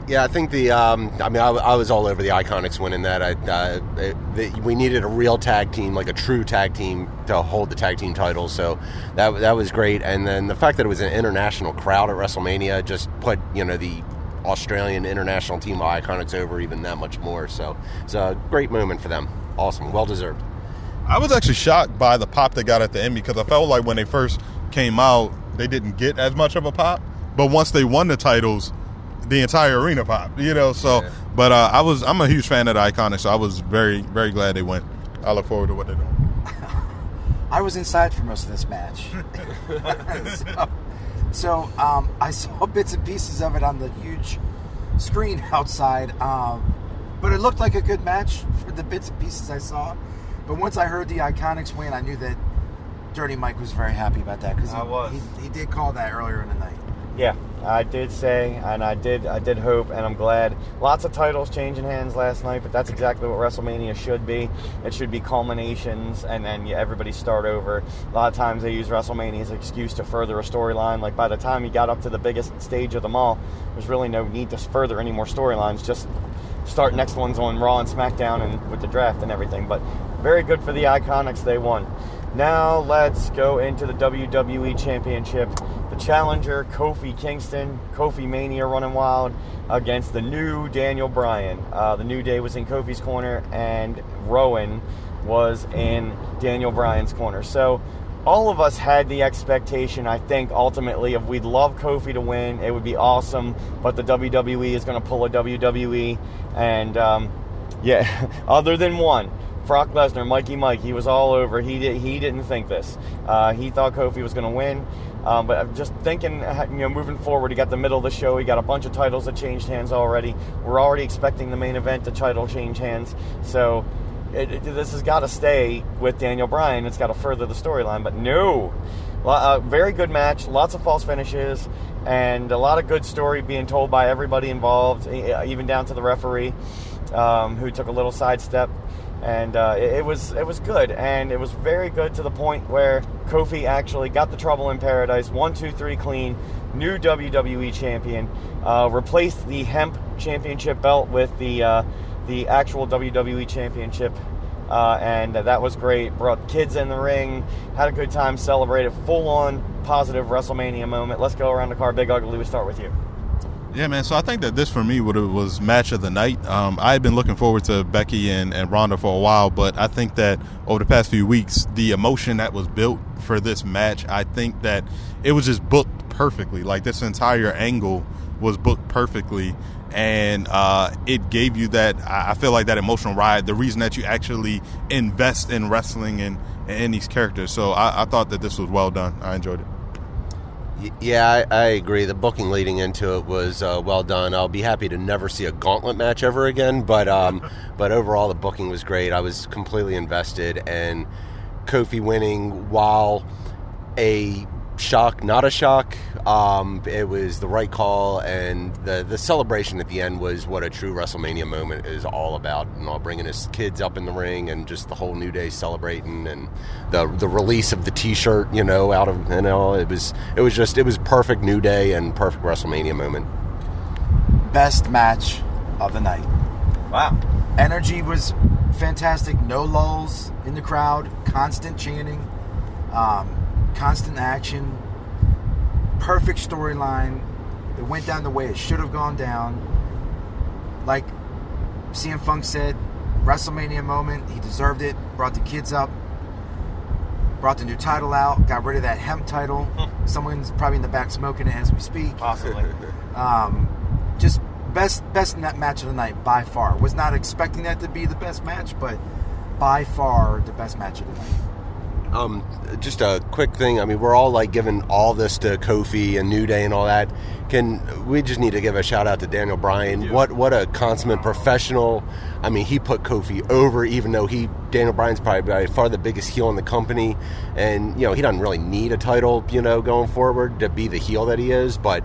Yeah, I think the, um, I mean, I, I was all over the Iconics winning that. I, uh, it, the, we needed a real tag team, like a true tag team, to hold the tag team title, so that that was great. And then the fact that it was an international crowd at WrestleMania just put, you know, the Australian international team of Iconics over even that much more, so it's a great moment for them. Awesome. Well-deserved. I was actually shocked by the pop they got at the end, because I felt like when they first came out, they didn't get as much of a pop, but once they won the titles... the entire arena popped, you know. So, yeah. but uh, I was I'm a huge fan of the Iconics, so I was very, very glad they went. I look forward to what they're doing. I was inside for most of this match, so, so um, I saw bits and pieces of it on the huge screen outside. Um, but it looked like a good match for the bits and pieces I saw. But once I heard the Iconics win, I knew that Dirty Mike was very happy about that, because he, he, he did call that earlier in the night. Yeah, I did say, and I did I did hope, and I'm glad. Lots of titles changing hands last night, but that's exactly what WrestleMania should be. It should be culminations, and then you, everybody start over. A lot of times they use WrestleMania as an excuse to further a storyline. Like, by the time you got up to the biggest stage of them all, there's really no need to further any more storylines. Just start next ones on Raw and SmackDown and with the draft and everything. But very good for the Iconics. They won. Now let's go into the W W E Championship. The challenger, Kofi Kingston, Kofi Mania running wild, against the new Daniel Bryan. Uh, the New Day was in Kofi's corner, and Rowan was in Daniel Bryan's corner. So all of us had the expectation, I think, ultimately, of we'd love Kofi to win. It would be awesome, but the W W E is going to pull a W W E. And, um, yeah, other than one. Brock Lesnar, Mikey Mike, he was all over. He did, he didn't think this. Uh, he thought Kofi was going to win. Um, but I'm just thinking, you know, moving forward, he got the middle of the show. He got a bunch of titles that changed hands already. We're already expecting the main event, the title change hands. So it, it, this has got to stay with Daniel Bryan. It's got to further the storyline. But no, uh, very good match. Lots of false finishes. And a lot of good story being told by everybody involved, even down to the referee, um, who took a little sidestep. And uh, it, it was it was good, and it was very good to the point where Kofi actually got the Trouble in Paradise, one, two, three, clean, new W W E champion, uh, replaced the Hemp Championship belt with the uh, the actual W W E Championship, uh, and that was great. Brought kids in the ring, had a good time, celebrated, full-on positive WrestleMania moment. Let's go around the car, Big Ugly. We start with you. Yeah, man, so I think that this, for me, was match of the night. Um, I had been looking forward to Becky and, and Ronda for a while, but I think that over the past few weeks, the emotion that was built for this match, I think that it was just booked perfectly. Like, this entire angle was booked perfectly, and uh, it gave you that, I feel like, that emotional ride, the reason that you actually invest in wrestling and, and in these characters. So I, I thought that this was well done. I enjoyed it. Yeah, I, I agree. The booking leading into it was uh, well done. I'll be happy to never see a gauntlet match ever again, but um, but overall the booking was great. I was completely invested, and Kofi winning, while a shock, not a shock, um, it was the right call, and the, the celebration at the end was what a true WrestleMania moment is all about, and all bringing his kids up in the ring, and just the whole New Day celebrating, and the the release of the T-shirt, you know, out of, you know, it was it was just, it was perfect New Day and perfect WrestleMania moment. Best match of the night. Wow. Energy was fantastic. No lulls in the crowd. Constant chanting. Um... Constant action, perfect storyline. It went down the way it should have gone down. Like C M Punk said, WrestleMania moment. He deserved it. Brought the kids up. Brought the new title out. Got rid of that hemp title. Someone's probably in the back smoking it as we speak. Possibly. Um, just best best match of the night by far. Was not expecting that to be the best match, but by far the best match of the night. Um, just a quick thing. I mean, we're all like giving all this to Kofi and New Day and all that. Can we just need to give a shout out to Daniel Bryan? Yeah. What what a consummate professional. I mean, he put Kofi over, even though he Daniel Bryan's probably by far the biggest heel in the company, and you know he doesn't really need a title, you know, going forward to be the heel that he is. But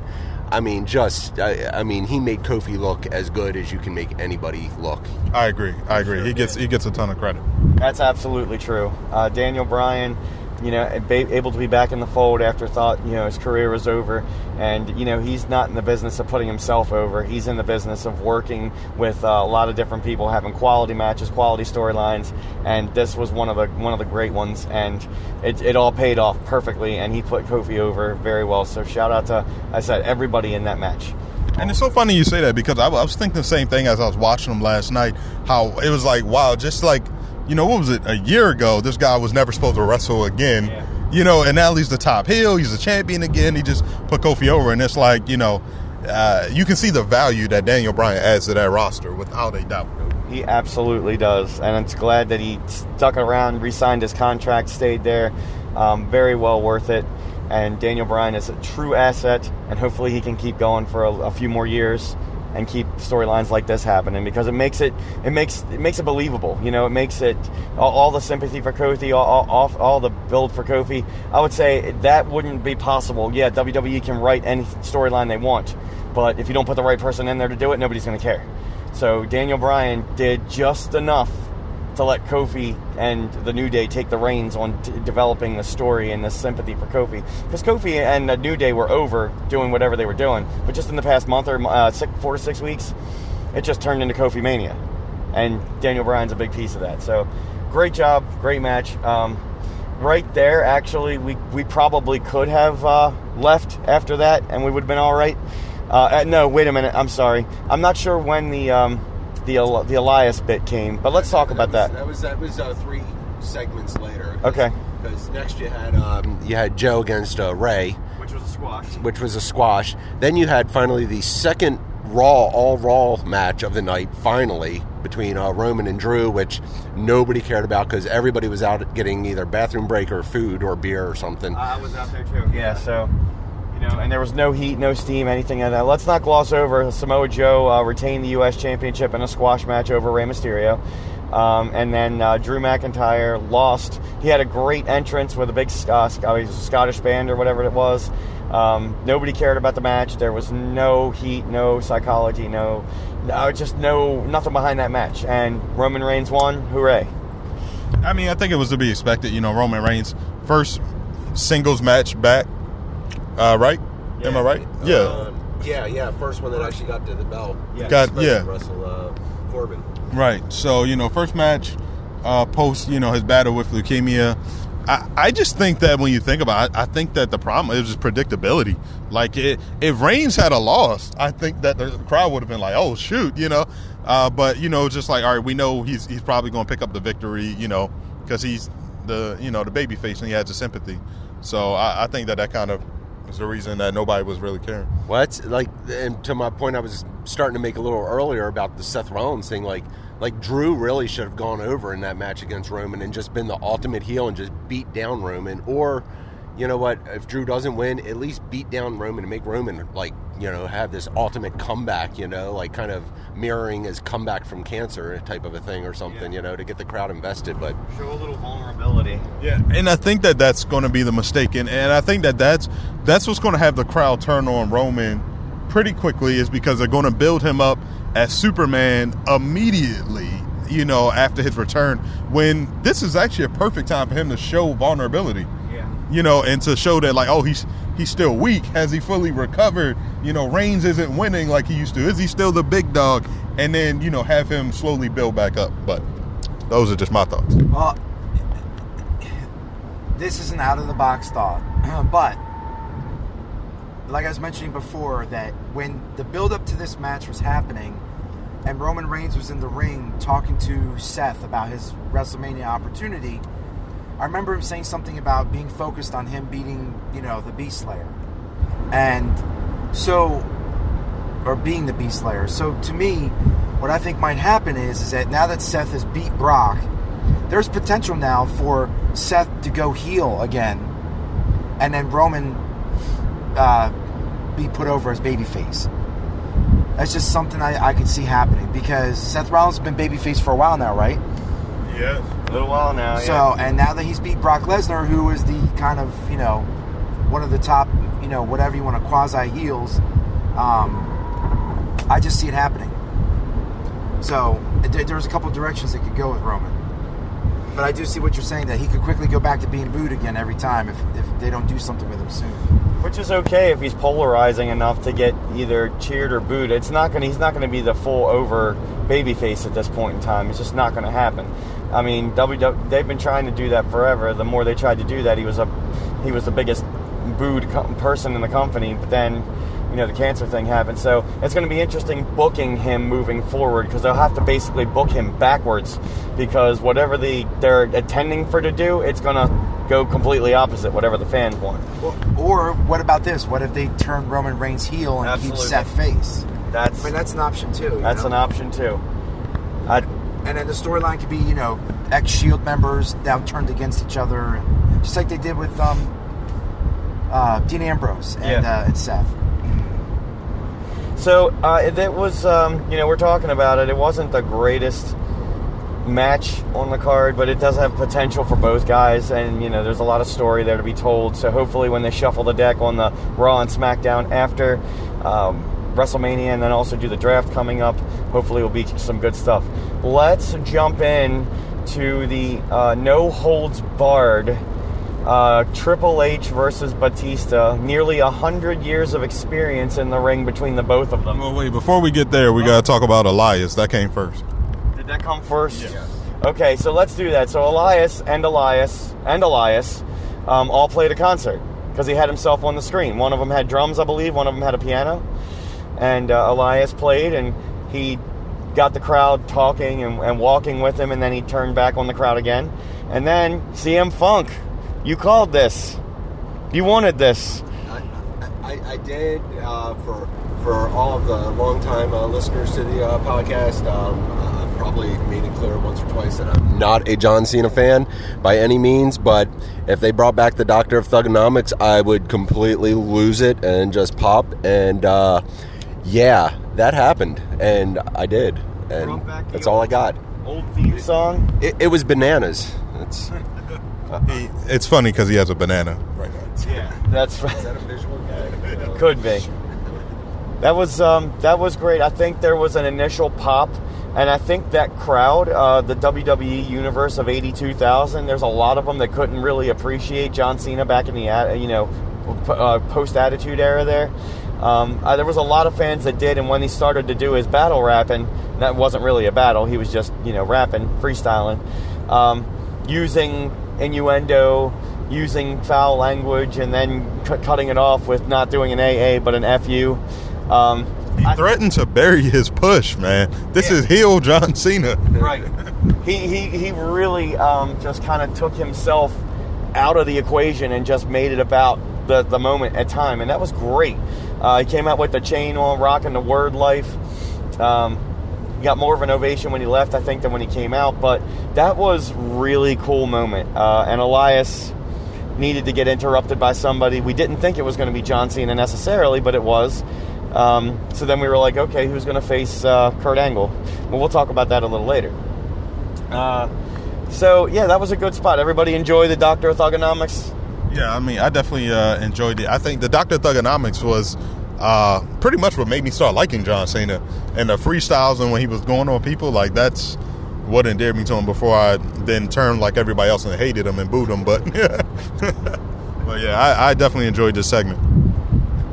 I mean, just I, I mean, he made Kofi look as good as you can make anybody look. I agree. I agree. He gets he gets a ton of credit. That's absolutely true. Uh, Daniel Bryan, you know, able to be back in the fold after thought, you know, his career was over. And, you know, he's not in the business of putting himself over. He's in the business of working with uh, a lot of different people, having quality matches, quality storylines. And this was one of the one of the great ones. And it, it all paid off perfectly. And he put Kofi over very well. So shout out to, I said, everybody in that match. And it's so funny you say that, because I was thinking the same thing as I was watching him last night. How it was like, wow, just like, you know, what was it, a year ago, this guy was never supposed to wrestle again, yeah. You know, and now he's the top heel, he's the champion again, he just put Kofi over, and it's like, you know, uh, you can see the value that Daniel Bryan adds to that roster, without a doubt. He absolutely does, and it's glad that he stuck around, re-signed his contract, stayed there, um, very well worth it, and Daniel Bryan is a true asset, and hopefully he can keep going for a, a few more years. And keep storylines like this happening, because it makes it it makes it makes it believable. You know, it makes it all, all the sympathy for Kofi, all, all all the build for Kofi. I would say that wouldn't be possible. Yeah, W W E can write any storyline they want, but if you don't put the right person in there to do it, nobody's going to care. So Daniel Bryan did just enough to let Kofi and the New Day take the reins on t- developing the story and the sympathy for Kofi. Because Kofi and the New Day were over doing whatever they were doing. But just in the past month or uh, six, four to six weeks, it just turned into Kofi Mania. And Daniel Bryan's a big piece of that. So great job, great match. Um, right there, actually, we, we probably could have uh, left after that and we would have been all right. Uh, no, wait a minute. I'm sorry. I'm not sure when the... Um, The, the Elias bit came, but let's talk that, about that. That was that was, that was uh, three segments later. Cause, okay. Because next you had um, you had Joe against uh, Rey, which was a squash. Which was a squash. Then you had finally the second Raw all Raw match of the night. Finally, between uh, Roman and Drew, which nobody cared about because everybody was out getting either bathroom break or food or beer or something. Uh, I was out there too. Yeah. yeah. So. You know, and there was no heat, no steam, anything like that. Let's not gloss over. Samoa Joe uh, retained the U S Championship in a squash match over Rey Mysterio. Um, and then uh, Drew McIntyre lost. He had a great entrance with a big uh, Scottish band or whatever it was. Um, nobody cared about the match. There was no heat, no psychology, no, no, just no nothing behind that match. And Roman Reigns won. Hooray. I mean, I think it was to be expected. You know, Roman Reigns, first singles match back. Uh, right? Yeah. Am I right? Yeah. Uh, yeah, yeah. First one that actually got to the belt. Yeah. Got, yeah. Russell uh, Corbin. Right. So, you know, first match uh, post, you know, his battle with leukemia. I, I just think that when you think about it, I think that the problem is just predictability. Like, it, if Reigns had a loss, I think that the crowd would have been like, oh, shoot, you know. Uh, but, you know, just like, all right, we know he's he's probably going to pick up the victory, you know, because he's the, you know, the babyface and he has the sympathy. So I, I think that that kind of is the reason that nobody was really caring. Well, that's like, and to my point I was starting to make a little earlier about the Seth Rollins thing, like, like Drew really should have gone over in that match against Roman and just been the ultimate heel and just beat down Roman. Or, you know what, if Drew doesn't win, at least beat down Roman and make Roman, like, you know, have this ultimate comeback, you know, like kind of mirroring his comeback from cancer type of a thing or something, yeah. You know, to get the crowd invested. But show a little vulnerability. Yeah, and I think that that's going to be the mistake. And, and I think that that's, that's what's going to have the crowd turn on Roman pretty quickly, is because they're going to build him up as Superman immediately, you know, after his return, when this is actually a perfect time for him to show vulnerability. You know, and to show that, like, oh, he's he's still weak. Has he fully recovered? You know, Reigns isn't winning like he used to. Is he still the big dog? And then, you know, have him slowly build back up. But those are just my thoughts. Well, this is an out-of-the-box thought. But, like I was mentioning before, that when the build-up to this match was happening, and Roman Reigns was in the ring talking to Seth about his WrestleMania opportunity, I remember him saying something about being focused on him beating, you know, the Beast Slayer. And so, or being the Beast Slayer. So to me, what I think might happen is, is that now that Seth has beat Brock, there's potential now for Seth to go heel again, and then Roman uh, be put over as babyface. That's just something I, I could see happening, because Seth Rollins has been babyface for a while now, right? Yeah, a little while now. So, yeah. And now that he's beat Brock Lesnar, who is the kind of, you know, one of the top, you know, whatever you want to quasi heels, um, I just see it happening. So there's a couple directions it could go with Roman. But I do see what you're saying, that he could quickly go back to being booed again every time if, if they don't do something with him soon. Which is okay if he's polarizing enough to get either cheered or booed. It's not going. He's not going to be the full over babyface at this point in time. It's just not going to happen. I mean, W W E, they've been trying to do that forever. The more they tried to do that, he was a he was the biggest booed com- person in the company. But then, you know, the cancer thing happened. So it's going to be interesting booking him moving forward, because they'll have to basically book him backwards, because whatever the they're intending for to do, it's going to go completely opposite whatever the fans want. Well, or what about this? What if they turn Roman Reigns heel and Absolutely. keep Seth face? That's I mean, that's an option too. That's know? an option too. I'd, and then the storyline could be, you know, ex-Shield members now turned against each other, and just like they did with um, uh, Dean Ambrose and, yeah. uh, and Seth. So, uh, it, it was, um, you know, we're talking about it. It wasn't the greatest match on the card, but it does have potential for both guys. And, you know, there's a lot of story there to be told. So, hopefully, when they shuffle the deck on the Raw and SmackDown after um, WrestleMania, and then also do the draft coming up, hopefully, it'll be some good stuff. Let's jump in to the uh, no holds barred. Uh, Triple H versus Batista. Nearly a hundred years of experience in the ring between the both of them. Well, wait, before we get there, we oh. gotta talk about Elias. That came first. Did that come first? Yes. Okay, so let's do that. So Elias and Elias and Elias um, all played a concert, because he had himself on the screen. One of them had drums, I believe. One of them had a piano. And uh, Elias played, and he got the crowd talking and, and walking with him, and then he turned back on the crowd again. And then C M Punk. You called this. You wanted this. I, I, I did uh, for for all of the longtime uh, listeners to the uh, podcast. Um, I've probably made it clear once or twice that I'm not a John Cena fan by any means. But if they brought back the Doctor of Thugonomics, I would completely lose it and just pop. And uh, yeah, that happened, and I did, and that's all I got. Old theme song. It, it was bananas. It's. He, it's funny because he has a banana right now. Yeah, that's right. Is that a visual guy? Could be. That was um, that was great. I think there was an initial pop, and I think that crowd, uh, the W W E universe of eighty-two thousand, there's a lot of them that couldn't really appreciate John Cena back in the you know uh, post-Attitude era there. Um, uh, there was a lot of fans that did, and when he started to do his battle rapping, that wasn't really a battle. He was just you know rapping, freestyling, um, using. innuendo, using foul language, and then c- cutting it off with not doing an A A but an F U. Um, he I, threatened to bury his push, man. This yeah. is heel John Cena. Right. He he he really um, just kind of took himself out of the equation and just made it about the, the moment at time, and that was great. Uh, he came out with the chain on, rocking the word life. Um, He got more of an ovation when he left, I think, than when he came out. But that was really cool moment. Uh, and Elias needed to get interrupted by somebody. We didn't think it was going to be John Cena necessarily, but it was. Um, so then we were like, okay, who's going to face uh, Kurt Angle? But well, we'll talk about that a little later. Uh, so, yeah, that was a good spot. Everybody enjoy the Doctor of Thugonomics? Yeah, I mean, I definitely uh, enjoyed it. I think the Doctor of Thugonomics was... Uh, pretty much what made me start liking John Cena, and the freestyles and when he was going on people, like that's what endeared me to him before I then turned like everybody else and hated him and booed him. But yeah, but yeah, I, I definitely enjoyed this segment.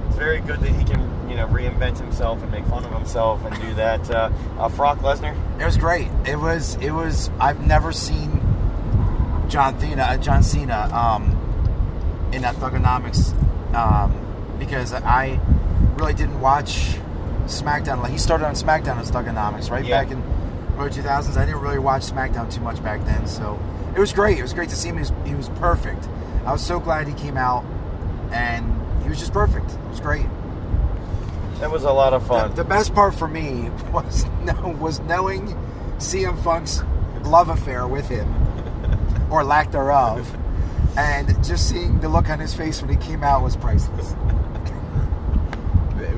It's very good that he can you know reinvent himself and make fun of himself and do that. Uh, uh, Brock Lesnar, it was great. It was it was. I've never seen John Cena John Cena um, in that Thugonomics um, because I. really didn't watch SmackDown. Like, he started on SmackDown on Stuckonomics, right? Yeah. Back in early two thousands. I didn't really watch SmackDown too much back then, so it was great. It was great to see him. He was, he was perfect. I was so glad he came out, and he was just perfect. It was great. It was a lot of fun. The, the best part for me was was knowing C M Punk's love affair with him, or lack thereof, and just seeing the look on his face when he came out was priceless.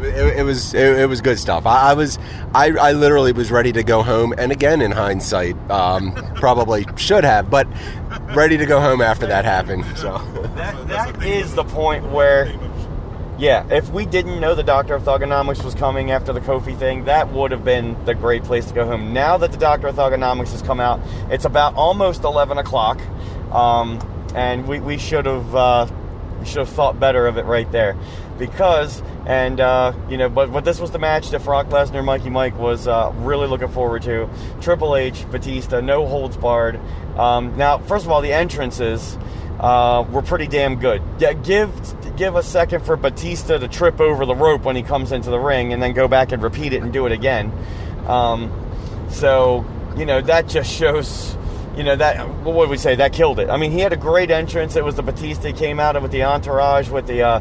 It, it was it, it was good stuff. I, I was I, I literally was ready to go home, and again, in hindsight, um, probably should have, but ready to go home after that happened. So that, that is the point where. Yeah, if we didn't know the Doctor of Thugonomics was coming after the Kofi thing, that would have been the great place to go home. Now that the Doctor of Thugonomics has come out, it's about almost eleven o'clock, um, and we, we should have uh, we should have thought better of it right there. Because, and, uh, you know, but, but this was the match that Brock Lesnar, Mikey Mike was uh, really looking forward to. Triple H, Batista, no holds barred. Um, now, first of all, the entrances... Uh, we're pretty damn good. Yeah, give give a second for Batista to trip over the rope when he comes into the ring, and then go back and repeat it and do it again. Um, so you know that just shows, you know that what would we say that killed it. I mean, he had a great entrance. It was the Batista he came out of with the entourage, with the uh,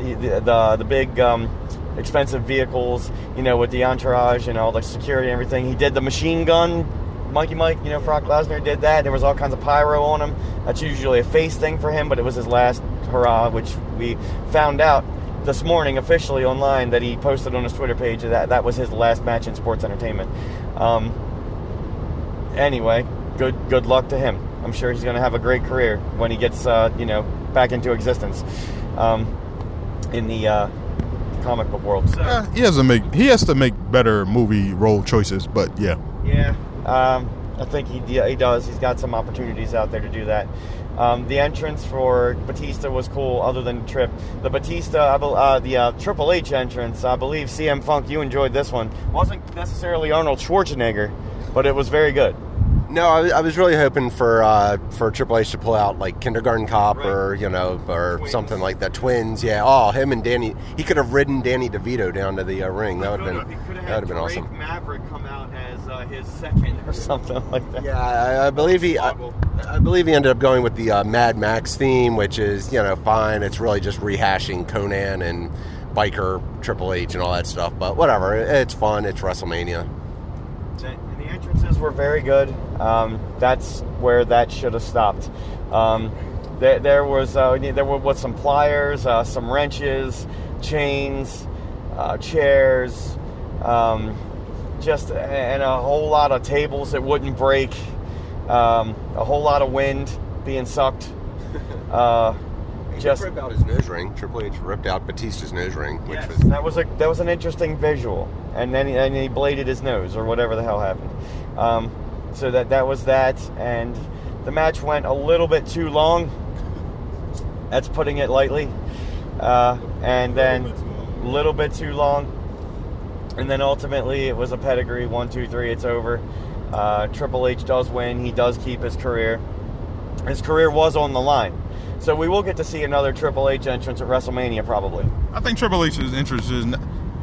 the, the the the big um, expensive vehicles, you know, with the entourage and all the security and everything. He did the machine gun. Mikey Mike, you know, Brock Lesnar did that. There was all kinds of pyro on him. That's usually a face thing for him, but it was his last hurrah, which we found out this morning officially online that he posted on his Twitter page that that was his last match in sports entertainment. Um, anyway, good good luck to him. I'm sure he's going to have a great career when he gets, uh, you know, back into existence um, in the uh, comic book world. So. Uh, he has to make he has to make better movie role choices, but yeah. Yeah. Um, I think he he does. He's got some opportunities out there to do that. Um, the entrance for Batista was cool, other than Trip. The Batista, uh, the uh, Triple H entrance, I believe, C M Punk, you enjoyed this one. Wasn't necessarily Arnold Schwarzenegger, but it was very good. No, I, I was really hoping for uh, for Triple H to pull out, like, Kindergarten Cop right. or, you know, or Twins. Something like that. Twins, yeah. Oh, him and Danny. He could have ridden Danny DeVito down to the uh, ring. That would have been, that would have been awesome. Drake Maverick come out as uh, his second or something like that. Yeah, I, I believe he I, I believe he ended up going with the uh, Mad Max theme, which is, you know, fine. It's really just rehashing Conan and Biker, Triple H and all that stuff. But whatever. It's fun. It's WrestleMania. Entrances were very good. Um, that's where that should have stopped. Um, there, there was uh, there were what some pliers, uh, some wrenches, chains, uh, chairs, um, just and a whole lot of tables that wouldn't break. Um, a whole lot of wind being sucked. Uh, he just ripped out his nose ring. Triple H ripped out Batista's nose ring, which yes, was that was a that was an interesting visual. And then he, and he bladed his nose, or whatever the hell happened. Um, so that that was that, and the match went a little bit too long. That's putting it lightly. Uh, and then a little bit too long. And then ultimately it was a pedigree. One, two, three, it's over. Uh, Triple H does win. He does keep his career. His career was on the line. So we will get to see another Triple H entrance at WrestleMania, probably. I think Triple H's entrance is...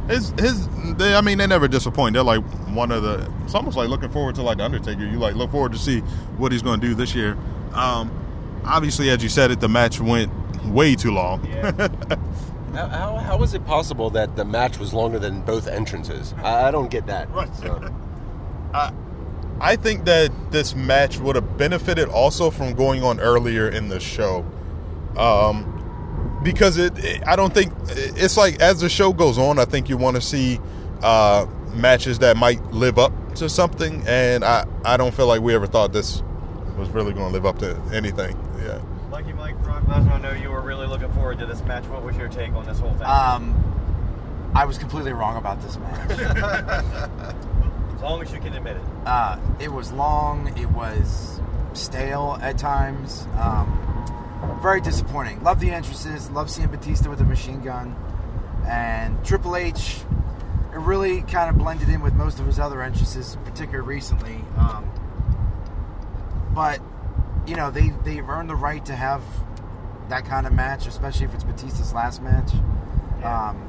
His, his, they, I mean, they never disappoint. They're like one of the, it's almost like looking forward to like the Undertaker. You like look forward to see what he's going to do this year. Um, obviously, as you said it, the match went way too long. Yeah. how, how, how is it possible that the match was longer than both entrances? I, I don't get that. Right. So. I, I think that this match would have benefited also from going on earlier in the show. Um, Because it, it, I don't think it's like as the show goes on, I think you want to see uh, matches that might live up to something, and I, I don't feel like we ever thought this was really going to live up to anything. Yeah. Lucky Mike, Brock Lesnar, I know you were really looking forward to this match. What was your take on this whole thing? Um, I was completely wrong about this match. As long as you can admit it. Uh, it was long. It was stale at times. Um, Very disappointing. Love the entrances. Love seeing Batista with a machine gun. And Triple H, it really kind of blended in with most of his other entrances, particularly recently. Um, but, you know, they, they've earned the right to have that kind of match, especially if it's Batista's last match. Yeah. Um,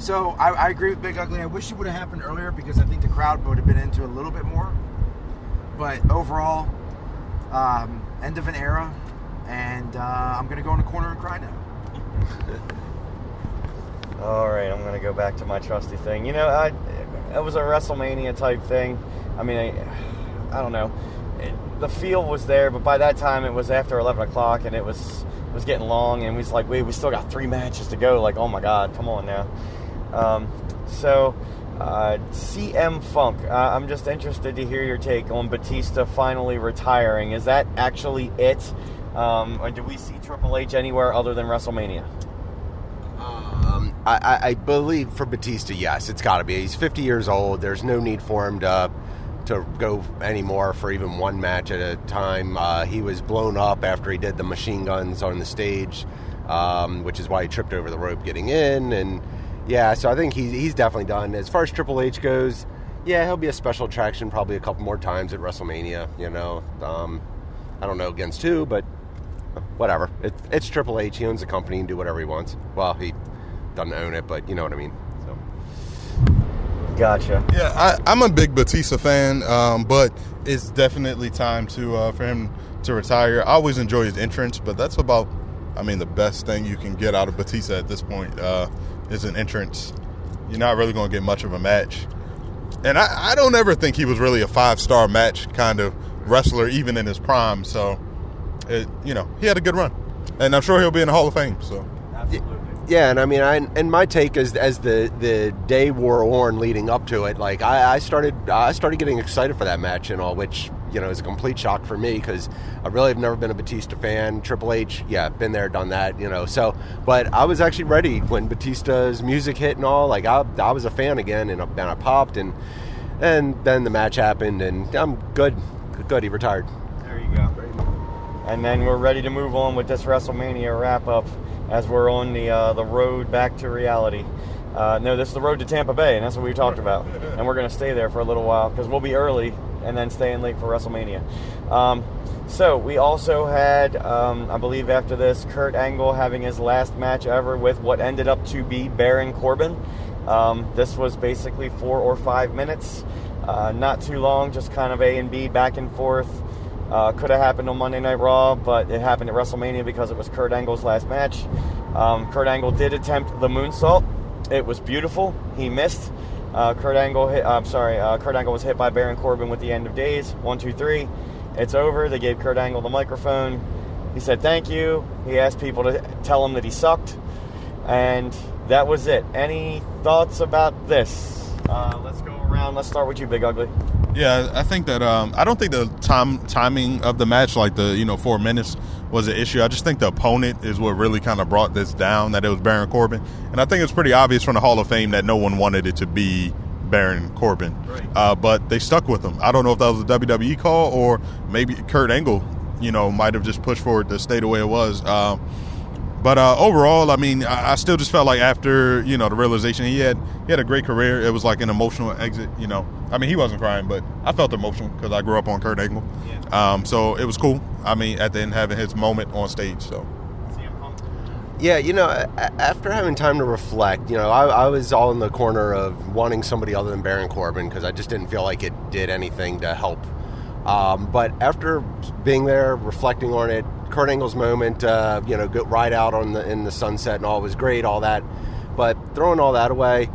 So I, I agree with Big Ugly. I wish it would have happened earlier because I think the crowd would have been into it a little bit more. But overall, um, end of an era, and uh, I'm going to go in the corner and cry now. All right, I'm going to go back to my trusty thing. You know, I, it was a WrestleMania type thing. I mean, I, I don't know. It, the feel was there, but by that time it was after eleven o'clock, and it was it was getting long, and we was like, wait, we still got three matches to go. Like, oh my God, come on now. Um, so, uh, C M Punk, uh, I'm just interested to hear your take on Batista finally retiring. Is that actually it? Um, or do we see Triple H anywhere other than WrestleMania? Um, I, I believe for Batista, yes, it's got to be. He's fifty years old. There's no need for him to to go anymore for even one match at a time. Uh, he was blown up after he did the machine guns on the stage, um, which is why he tripped over the rope getting in, and yeah, so I think he's, he's definitely done. As far as Triple H goes, yeah, he'll be a special attraction probably a couple more times at WrestleMania, you know. Um, I don't know against who, but whatever. It, it's Triple H. He owns the company and do whatever he wants. Well, he doesn't own it, but you know what I mean. So, gotcha. Yeah, I, I'm a big Batista fan, um, but it's definitely time to uh, for him to retire. I always enjoy his entrance, but that's about, I mean, the best thing you can get out of Batista at this point. Uh is an entrance. You're not really going to get much of a match. And I, I don't ever think he was really a five-star match kind of wrestler, even in his prime. So, it, you know, he had a good run. And I'm sure he'll be in the Hall of Fame. So, absolutely. Yeah, and I mean, I, and my take is as the, the day wore on leading up to it, like, I, I started I started getting excited for that match and all, which, you know, is a complete shock for me because I really have never been a Batista fan. Triple H, yeah, been there, done that, you know. So, but I was actually ready when Batista's music hit and all. Like, I, I was a fan again, and I, and I popped, and and then the match happened, and I'm good. Good, he retired. There you go. And then we're ready to move on with this WrestleMania wrap-up as we're on the uh, the road back to reality. Uh, no, this is the road to Tampa Bay, and that's what we talked about. And we're going to stay there for a little while because we'll be early and then staying late for WrestleMania. Um, so we also had, um, I believe after this, Kurt Angle having his last match ever with what ended up to be Baron Corbin. Um, this was basically four or five minutes. Uh, not too long, just kind of A and B, back and forth. Uh, could have happened on Monday Night Raw, but it happened at WrestleMania because it was Kurt Angle's last match. Um, Kurt Angle did attempt the moonsault. It was beautiful. He missed. Uh, Kurt Angle hit, I'm sorry, uh, Kurt Angle was hit by Baron Corbin with the End of Days. One, two, three. It's over. They gave Kurt Angle the microphone. He said thank you. He asked people to tell him that he sucked. And that was it. Any thoughts about this? Uh, let's go around. Let's start with you, Big Ugly. Yeah, I think that, um, I don't think the time timing of the match, like the, you know, four minutes was an issue. I just think the opponent is what really kind of brought this down, that it was Baron Corbin. And I think it's pretty obvious from the Hall of Fame that no one wanted it to be Baron Corbin. Right. Uh, but they stuck with him. I don't know if that was a W W E call or maybe Kurt Angle, you know, might have just pushed forward to stay the way it was. Uh, but uh, overall, I mean, I, I still just felt like after, you know, the realization he had, he had a great career. It was like an emotional exit, you know. I mean, he wasn't crying, but I felt emotional because I grew up on Kurt Angle. Yeah. Um, so it was cool. I mean, at the end, having his moment on stage. So, yeah, you know, after having time to reflect, you know, I, I was all in the corner of wanting somebody other than Baron Corbin because I just didn't feel like it did anything to help. Um, but after being there, reflecting on it, Kurt Angle's moment, uh, you know, go ride out on the in the sunset and all was great, all that. But throwing all that away,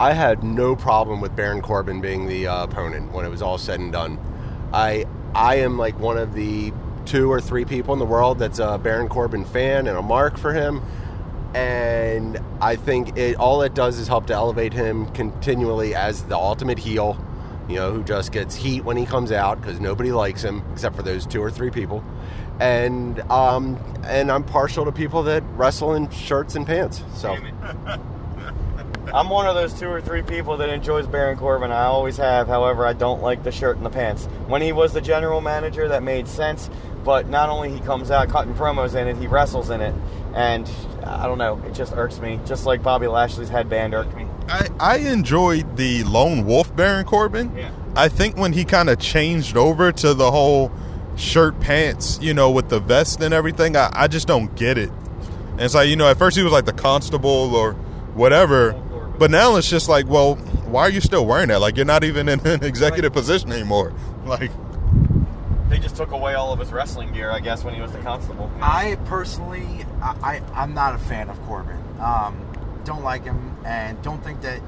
I had no problem with Baron Corbin being the uh, opponent when it was all said and done. I I am like one of the two or three people in the world that's a Baron Corbin fan and a mark for him. And I think it all it does is help to elevate him continually as the ultimate heel, you know, who just gets heat when he comes out because nobody likes him except for those two or three people. And um, and I'm partial to people that wrestle in shirts and pants. So. I'm one of those two or three people that enjoys Baron Corbin. I always have. However, I don't like the shirt and the pants. When he was the general manager, that made sense. But not only he comes out cutting promos in it, he wrestles in it. And I don't know. It just irks me. Just like Bobby Lashley's headband irked me. I, I enjoyed the lone wolf Baron Corbin. Yeah. I think when he kind of changed over to the whole shirt pants, you know, with the vest and everything, I, I just don't get it. And it's like, you know, at first he was like the constable or whatever. But now it's just like, well, why are you still wearing that? Like, you're not even in an executive like, position anymore. Like, they just took away all of his wrestling gear, I guess, when he was the constable. You know? I personally, I, I, I'm not a fan of Corbin. Um, don't like him, and don't think that...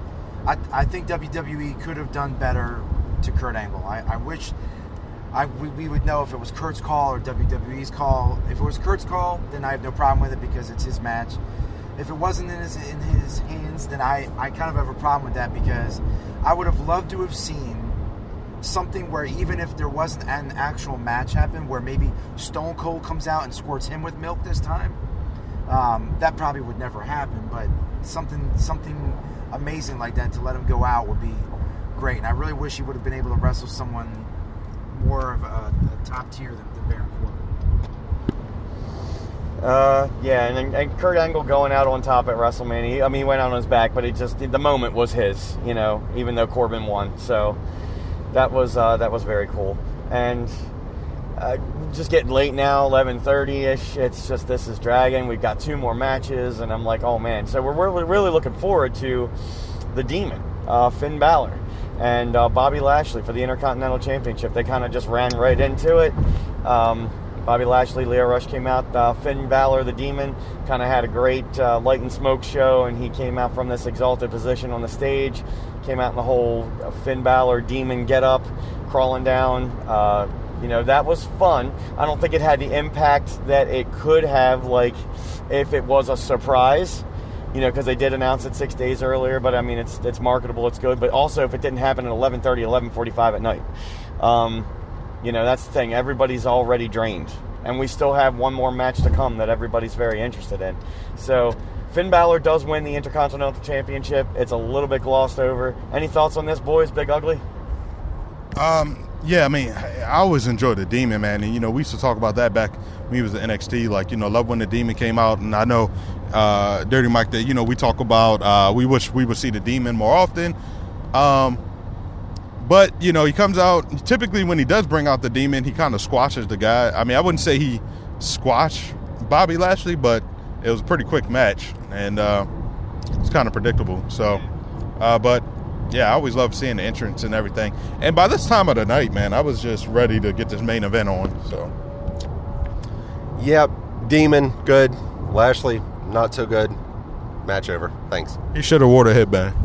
I, I think W W E could have done better to Kurt Angle. I, I wish I, we, we would know if it was Kurt's call or W W E's call. If it was Kurt's call, then I have no problem with it because it's his match. If it wasn't in his, in his hands, then I, I kind of have a problem with that because I would have loved to have seen something where even if there wasn't an actual match happen, where maybe Stone Cold comes out and squirts him with milk this time. Um, that probably would never happen, but something something amazing like that to let him go out would be great. And I really wish he would have been able to wrestle someone more of a, a top tier than, than Baron Corbin. Uh, yeah, and, and Kurt Angle going out on top at WrestleMania. He, I mean, he went out on his back, but it just the moment was his, you know, even though Corbin won. So that was uh, that was very cool. And uh, just getting late now, eleven thirty ish. It's just this is dragging. We've got two more matches, and I'm like, oh man. So we're really, really looking forward to the Demon, uh, Finn Balor, and uh, Bobby Lashley for the Intercontinental Championship. They kind of just ran right into it. Um, Bobby Lashley, Lio Rush came out. Uh, Finn Balor, the Demon, kind of had a great uh, light and smoke show, and he came out from this exalted position on the stage. Came out in the whole Finn Balor Demon getup, crawling down. Uh, you know, that was fun. I don't think it had the impact that it could have, like, if it was a surprise. You know, because they did announce it six days earlier, but I mean, it's it's marketable, it's good. But also, if it didn't happen at eleven thirty, eleven forty-five at night, um, you know, that's the thing. Everybody's already drained, and we still have one more match to come that everybody's very interested in. So, Finn Balor does win the Intercontinental Championship. It's a little bit glossed over. Any thoughts on this, boys? Big Ugly? Um, yeah, I mean, I always enjoyed the Demon, man, and you know, we used to talk about that back when he was in N X T. Like, you know, love when the Demon came out, and I know. Uh, Dirty Mike, that you know we talk about. Uh, we wish we would see the Demon more often, um, but you know he comes out. Typically, when he does bring out the Demon, he kind of squashes the guy. I mean, I wouldn't say he squashed Bobby Lashley, but it was a pretty quick match, and uh, it's kind of predictable. So, uh, but yeah, I always love seeing the entrance and everything. And by this time of the night, man, I was just ready to get this main event on. So, yep, Demon good, Lashley. Not so good. Match over. Thanks. He should have worn a headband.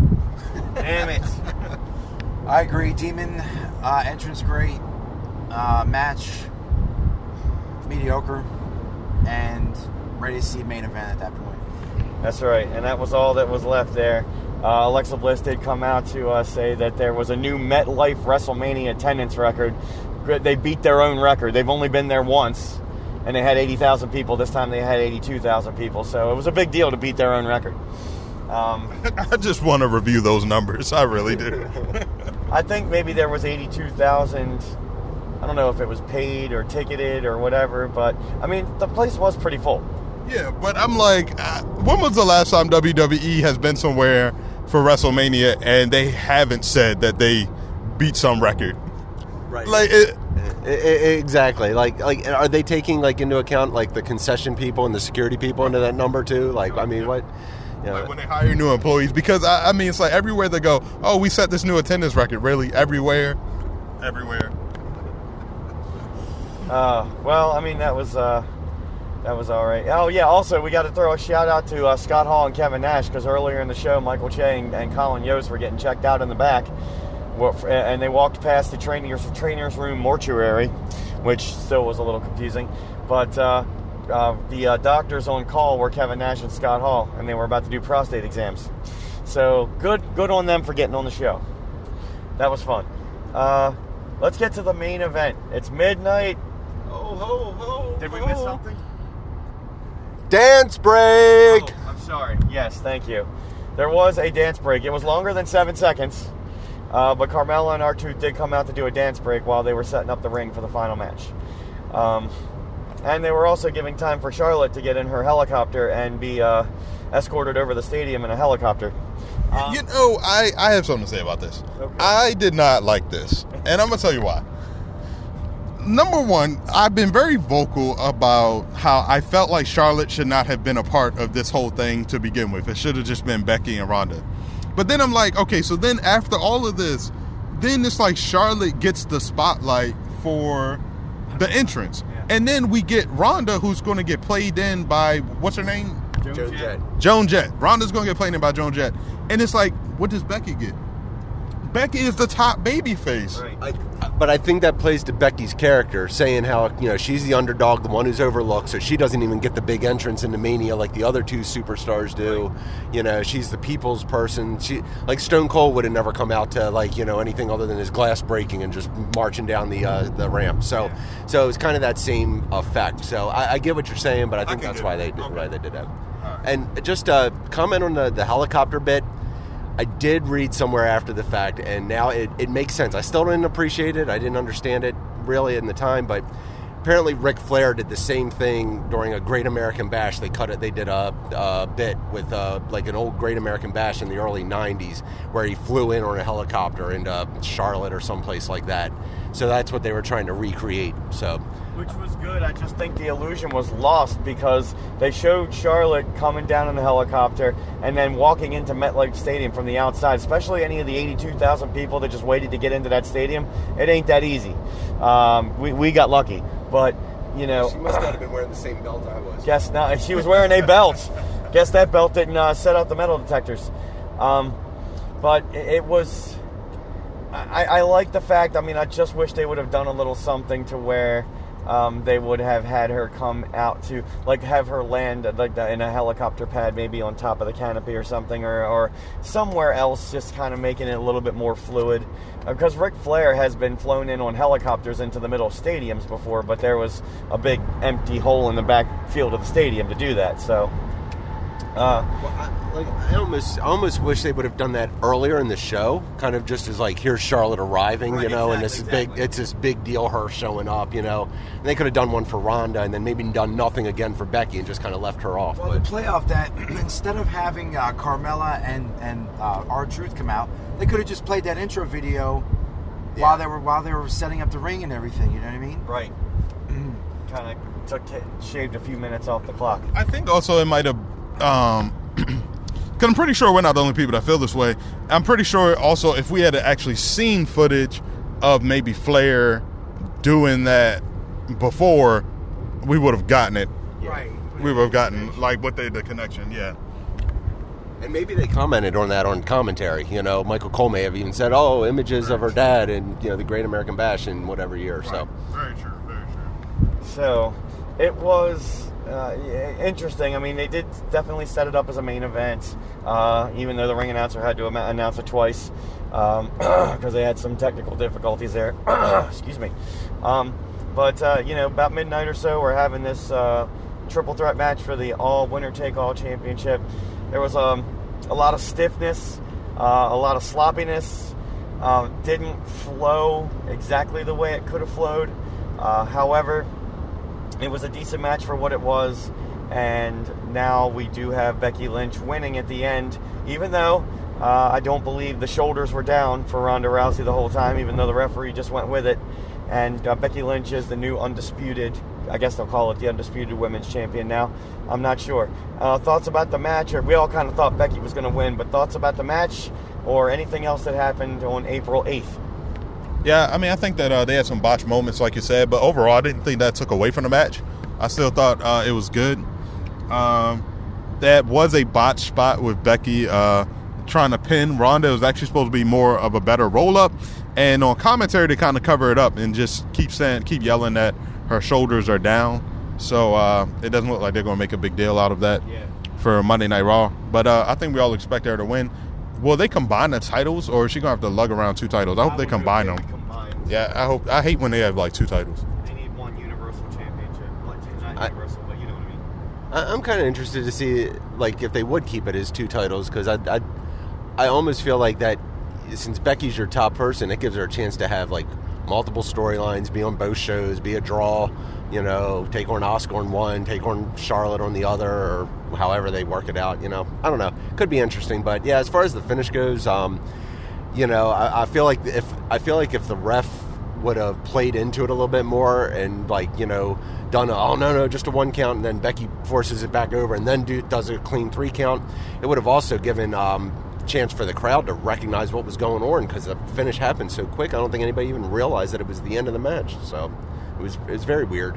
Damn it. I agree. Demon uh, entrance great. Uh, match mediocre. And ready to see main event at that point. That's right. And that was all that was left there. Uh, Alexa Bliss did come out to uh, say that there was a new MetLife WrestleMania attendance record. They beat their own record. They've only been there once. And they had eighty thousand people. This time they had eighty-two thousand people. So it was a big deal to beat their own record. Um, I just want to review those numbers. I really do. I think maybe there was eighty-two thousand. I don't know if it was paid or ticketed or whatever. But, I mean, the place was pretty full. Yeah, but I'm like, uh, when was the last time W W E has been somewhere for WrestleMania and they haven't said that they beat some record? Right. Like, it... Exactly. Like, like, are they taking like into account like the concession people and the security people into that number too? Like, I mean, what? You know. Like when they hire new employees, because I, I mean, it's like everywhere they go. Oh, we set this new attendance record. Really, everywhere, everywhere. Uh, well, I mean, that was uh, that was all right. Oh yeah. Also, we got to throw a shout out to uh, Scott Hall and Kevin Nash because earlier in the show, Michael Che and, and Colin Yost were getting checked out in the back. And they walked past the trainer's, trainer's room mortuary, which still was a little confusing. But uh, uh, the uh, doctors on call were Kevin Nash and Scott Hall, and they were about to do prostate exams. So good good on them for getting on the show. That was fun. Uh, let's get to the main event. It's midnight. Oh, ho, ho, Did we ho. miss something? Dance break! Oh, I'm sorry. Yes, thank you. There was a dance break. It was longer than seven seconds. Uh, but Carmella and R two did come out to do a dance break while they were setting up the ring for the final match. Um, and they were also giving time for Charlotte to get in her helicopter and be uh, escorted over the stadium in a helicopter. Um, you know, I, I have something to say about this. Okay. I did not like this, and I'm going to tell you why. Number one, I've been very vocal about how I felt like Charlotte should not have been a part of this whole thing to begin with. It should have just been Becky and Ronda. But then I'm like, okay, so then after all of this, then it's like Charlotte gets the spotlight for the entrance. Yeah. And then we get Ronda, who's going to get played in by, what's her name? Joan, Joan Jett. Jett. Joan Jett. Ronda's going to get played in by Joan Jett. And it's like, what does Becky get? Becky is the top baby face. Right. I, but I think that plays to Becky's character, saying how, you know, she's the underdog, the one who's overlooked, so she doesn't even get the big entrance into Mania like the other two superstars do. Right. You know, she's the people's person. She, like Stone Cold would have never come out to, like, you know, anything other than his glass breaking and just marching down the uh, the ramp. So yeah. so it was kind of that same effect. So I, I get what you're saying, but I think I that's why they, did, okay. why they did that. Right. And just uh, comment on the, the helicopter bit. I did read somewhere after the fact, and now it, it makes sense. I still didn't appreciate it. I didn't understand it really in the time, but apparently Ric Flair did the same thing during a Great American Bash. They cut it. They did a, a bit with a, like an old Great American Bash in the early nineties where he flew in on a helicopter into Charlotte or someplace like that. So that's what they were trying to recreate. So, which was good. I just think the illusion was lost because they showed Charlotte coming down in the helicopter and then walking into MetLife Stadium from the outside, especially any of the eighty-two thousand people that just waited to get into that stadium. It ain't that easy. Um, we, we got lucky. But, you know... She must not have been wearing the same belt I was. Guess not. She was wearing a belt. Guess that belt didn't uh, set out the metal detectors. Um, but it, it was... I, I like the fact... I mean, I just wish they would have done a little something to where... Um, they would have had her come out to, like, have her land like the, in a helicopter pad, maybe on top of the canopy or something, or, or somewhere else, just kind of making it a little bit more fluid. Because uh, Ric Flair has been flown in on helicopters into the middle of stadiums before, but there was a big empty hole in the backfield of the stadium to do that, so... Uh, well, I, like, I almost, almost wish they would have done that earlier in the show, kind of just as like, here's Charlotte arriving, right, you know, exactly, and this is exactly. big, it's this big deal, her showing up, you know. And they could have done one for Ronda, and then maybe done nothing again for Becky, and just kind of left her off. Well, but. The play off that instead of having uh, Carmella and and uh, R-Truth come out, they could have just played that intro video yeah. while they were while they were setting up the ring and everything. You know what I mean? Right. Kind of took shaved a few minutes off the clock. I think also it might have. Um, because I'm pretty sure we're not the only people that feel this way. I'm pretty sure also if we had actually seen footage of maybe Flair doing that before, we would have gotten it. Right. We would have gotten like what they the connection. Yeah. And maybe they commented on that on commentary. You know, Michael Cole may have even said, "Oh, images very of her true. Dad and you know the Great American Bash in whatever year." Right. So very true. Very true. So it was. Uh, interesting. I mean, they did definitely set it up as a main event, uh, even though the ring announcer had to am- announce it twice because um, they had some technical difficulties there. Excuse me. Um, but, uh, you know, about midnight or so, we're having this uh, triple threat match for the all-winner-take-all championship. There was um, a lot of stiffness, uh, a lot of sloppiness. Uh, didn't flow exactly the way it could have flowed. Uh, however... It was a decent match for what it was, and now we do have Becky Lynch winning at the end, even though uh, I don't believe the shoulders were down for Ronda Rousey the whole time, even though the referee just went with it. And uh, Becky Lynch is the new undisputed, I guess they'll call it the undisputed women's champion now. I'm not sure. Uh, thoughts about the match? Or we all kind of thought Becky was going to win, but thoughts about the match or anything else that happened on April eighth? Yeah, I mean, I think that uh, they had some botched moments, like you said. But overall, I didn't think that took away from the match. I still thought uh, it was good. Um, that was a botched spot with Becky uh, trying to pin Ronda. It was actually supposed to be more of a better roll-up. And on commentary, they kind of cover it up and just keep saying, keep yelling that her shoulders are down. So uh, it doesn't look like they're going to make a big deal out of that yeah. for Monday Night Raw. But uh, I think we all expect her to win. Will they combine the titles, or is she going to have to lug around two titles? I hope I they combine them. Combined. Yeah, I hope. I hate when they have, like, two titles. They need one universal championship. Like, not I, universal, but you know what I mean. I, I'm kind of interested to see, like, if they would keep it as two titles, because I, I, I almost feel like that, since Becky's your top person, it gives her a chance to have, like, multiple storylines, be on both shows, be a draw, you know, take on Oscar on one, take on Charlotte on the other, or however they work it out, you know. I don't know. Could be interesting, but yeah, as far as the finish goes, um, you know, I, I feel like if I feel like if the ref would have played into it a little bit more and, like, you know, done a, oh, no, no, just a one count, and then Becky forces it back over and then do, does a clean three count, it would have also given um, chance for the crowd to recognize what was going on, because the finish happened so quick. I don't think anybody even realized that it was the end of the match. So it was it was very weird.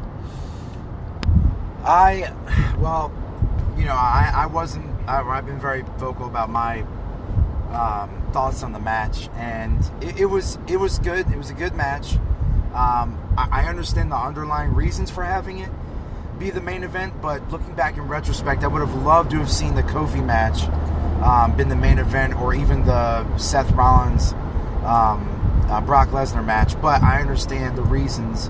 I, well, you know, I, I wasn't, I, I've been very vocal about my um, thoughts on the match, and it, it was, it was good. It was a good match. Um, I, I understand the underlying reasons for having it be the main event, but looking back in retrospect, I would have loved to have seen the Kofi match um, been the main event, or even the Seth Rollins, um, uh, Brock Lesnar match, but I understand the reasons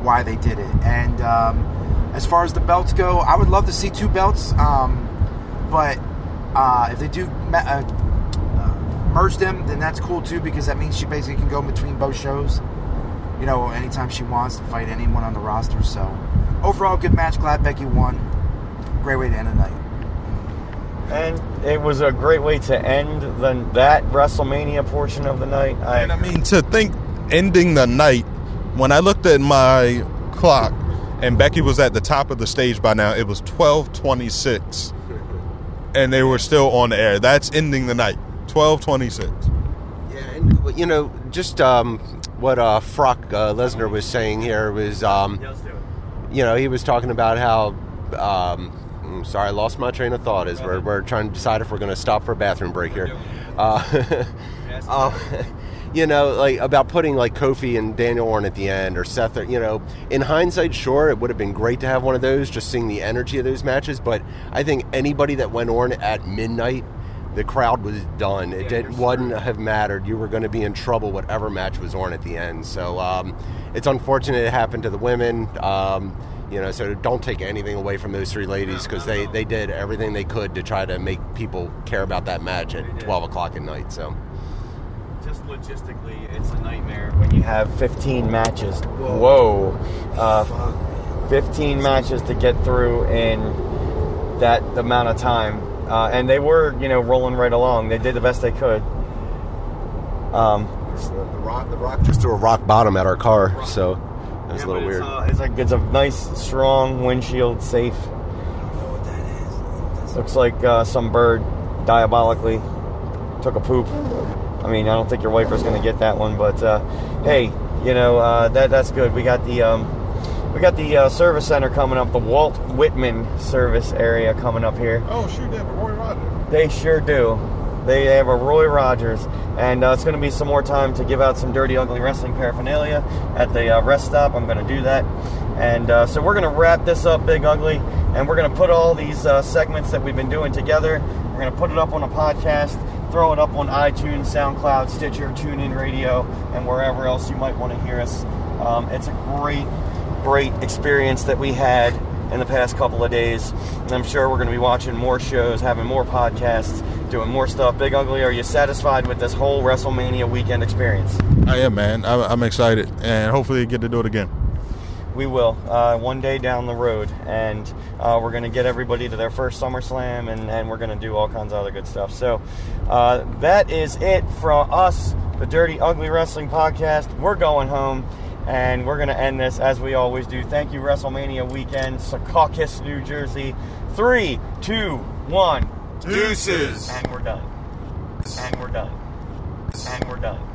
why they did it. And, um, as far as the belts go, I would love to see two belts, um, but uh, if they do me- uh, merge them, then that's cool too, because that means she basically can go in between both shows, you know, anytime she wants to fight anyone on the roster. So overall, good match. Glad Becky won. Great way to end the night. And it was a great way to end the, that WrestleMania portion of the night. I- and I mean, to think ending the night, when I looked at my clock, and Becky was at the top of the stage by now. It was twelve twenty-six, and they were still on the air. That's ending the night, twelve twenty-six. Yeah, and, you know, just um, what uh, Brock uh, Lesnar was saying here was, um, you know, he was talking about how, um, I'm sorry, I lost my train of thought, is we're, we're trying to decide if we're going to stop for a bathroom break here. Uh, uh, You know, like, about putting, like, Kofi and Daniel Orton at the end, or Seth, you know, in hindsight, sure, it would have been great to have one of those, just seeing the energy of those matches, but I think anybody that went on at midnight, the crowd was done. It, yeah, it wouldn't have mattered. You were going to be in trouble whatever match was on at the end. So, um, it's unfortunate it happened to the women, um, you know, so don't take anything away from those three ladies, because no, no, they, no. they did everything they could to try to make people care about that match at twelve o'clock at night, so... Just logistically, it's a nightmare when you have fifteen matches. Whoa. Whoa. Uh, fifteen matches to get through in that amount of time. Uh, and they were, you know, rolling right along. They did the best they could. Um, the, rock, the rock just threw a rock bottom at our car, rock. So it was yeah, a little it's weird. A, it's, like, it's a nice, strong windshield, safe. I don't know what that is. Looks like uh, some bird diabolically took a poop. I mean, I don't think your wiper's going to get that one, but uh, hey, you know uh, that that's good. We got the um, we got the uh, service center coming up, the Walt Whitman service area coming up here. Oh, sure, they have a Roy Rogers. They sure do. They have a Roy Rogers, and uh, it's going to be some more time to give out some dirty, ugly wrestling paraphernalia at the uh, rest stop. I'm going to do that, and uh, so we're going to wrap this up, Big Ugly, and we're going to put all these uh, segments that we've been doing together. We're going to put it up on a podcast. Throw it up on iTunes, SoundCloud, Stitcher, TuneIn Radio, and wherever else you might want to hear us. Um, it's a great, great experience that we had in the past couple of days. And I'm sure we're going to be watching more shows, having more podcasts, doing more stuff. Big Ugly, are you satisfied with this whole WrestleMania weekend experience? I am, man. I'm excited, and hopefully get to do it again. We will, uh, one day down the road, and uh, we're going to get everybody to their first SummerSlam, and, and we're going to do all kinds of other good stuff. So uh, that is it from us, the Dirty Ugly Wrestling Podcast. We're going home, and we're going to end this as we always do. Thank you, WrestleMania weekend, Secaucus, New Jersey. Three, two, one. Deuces. And we're done. And we're done. And we're done.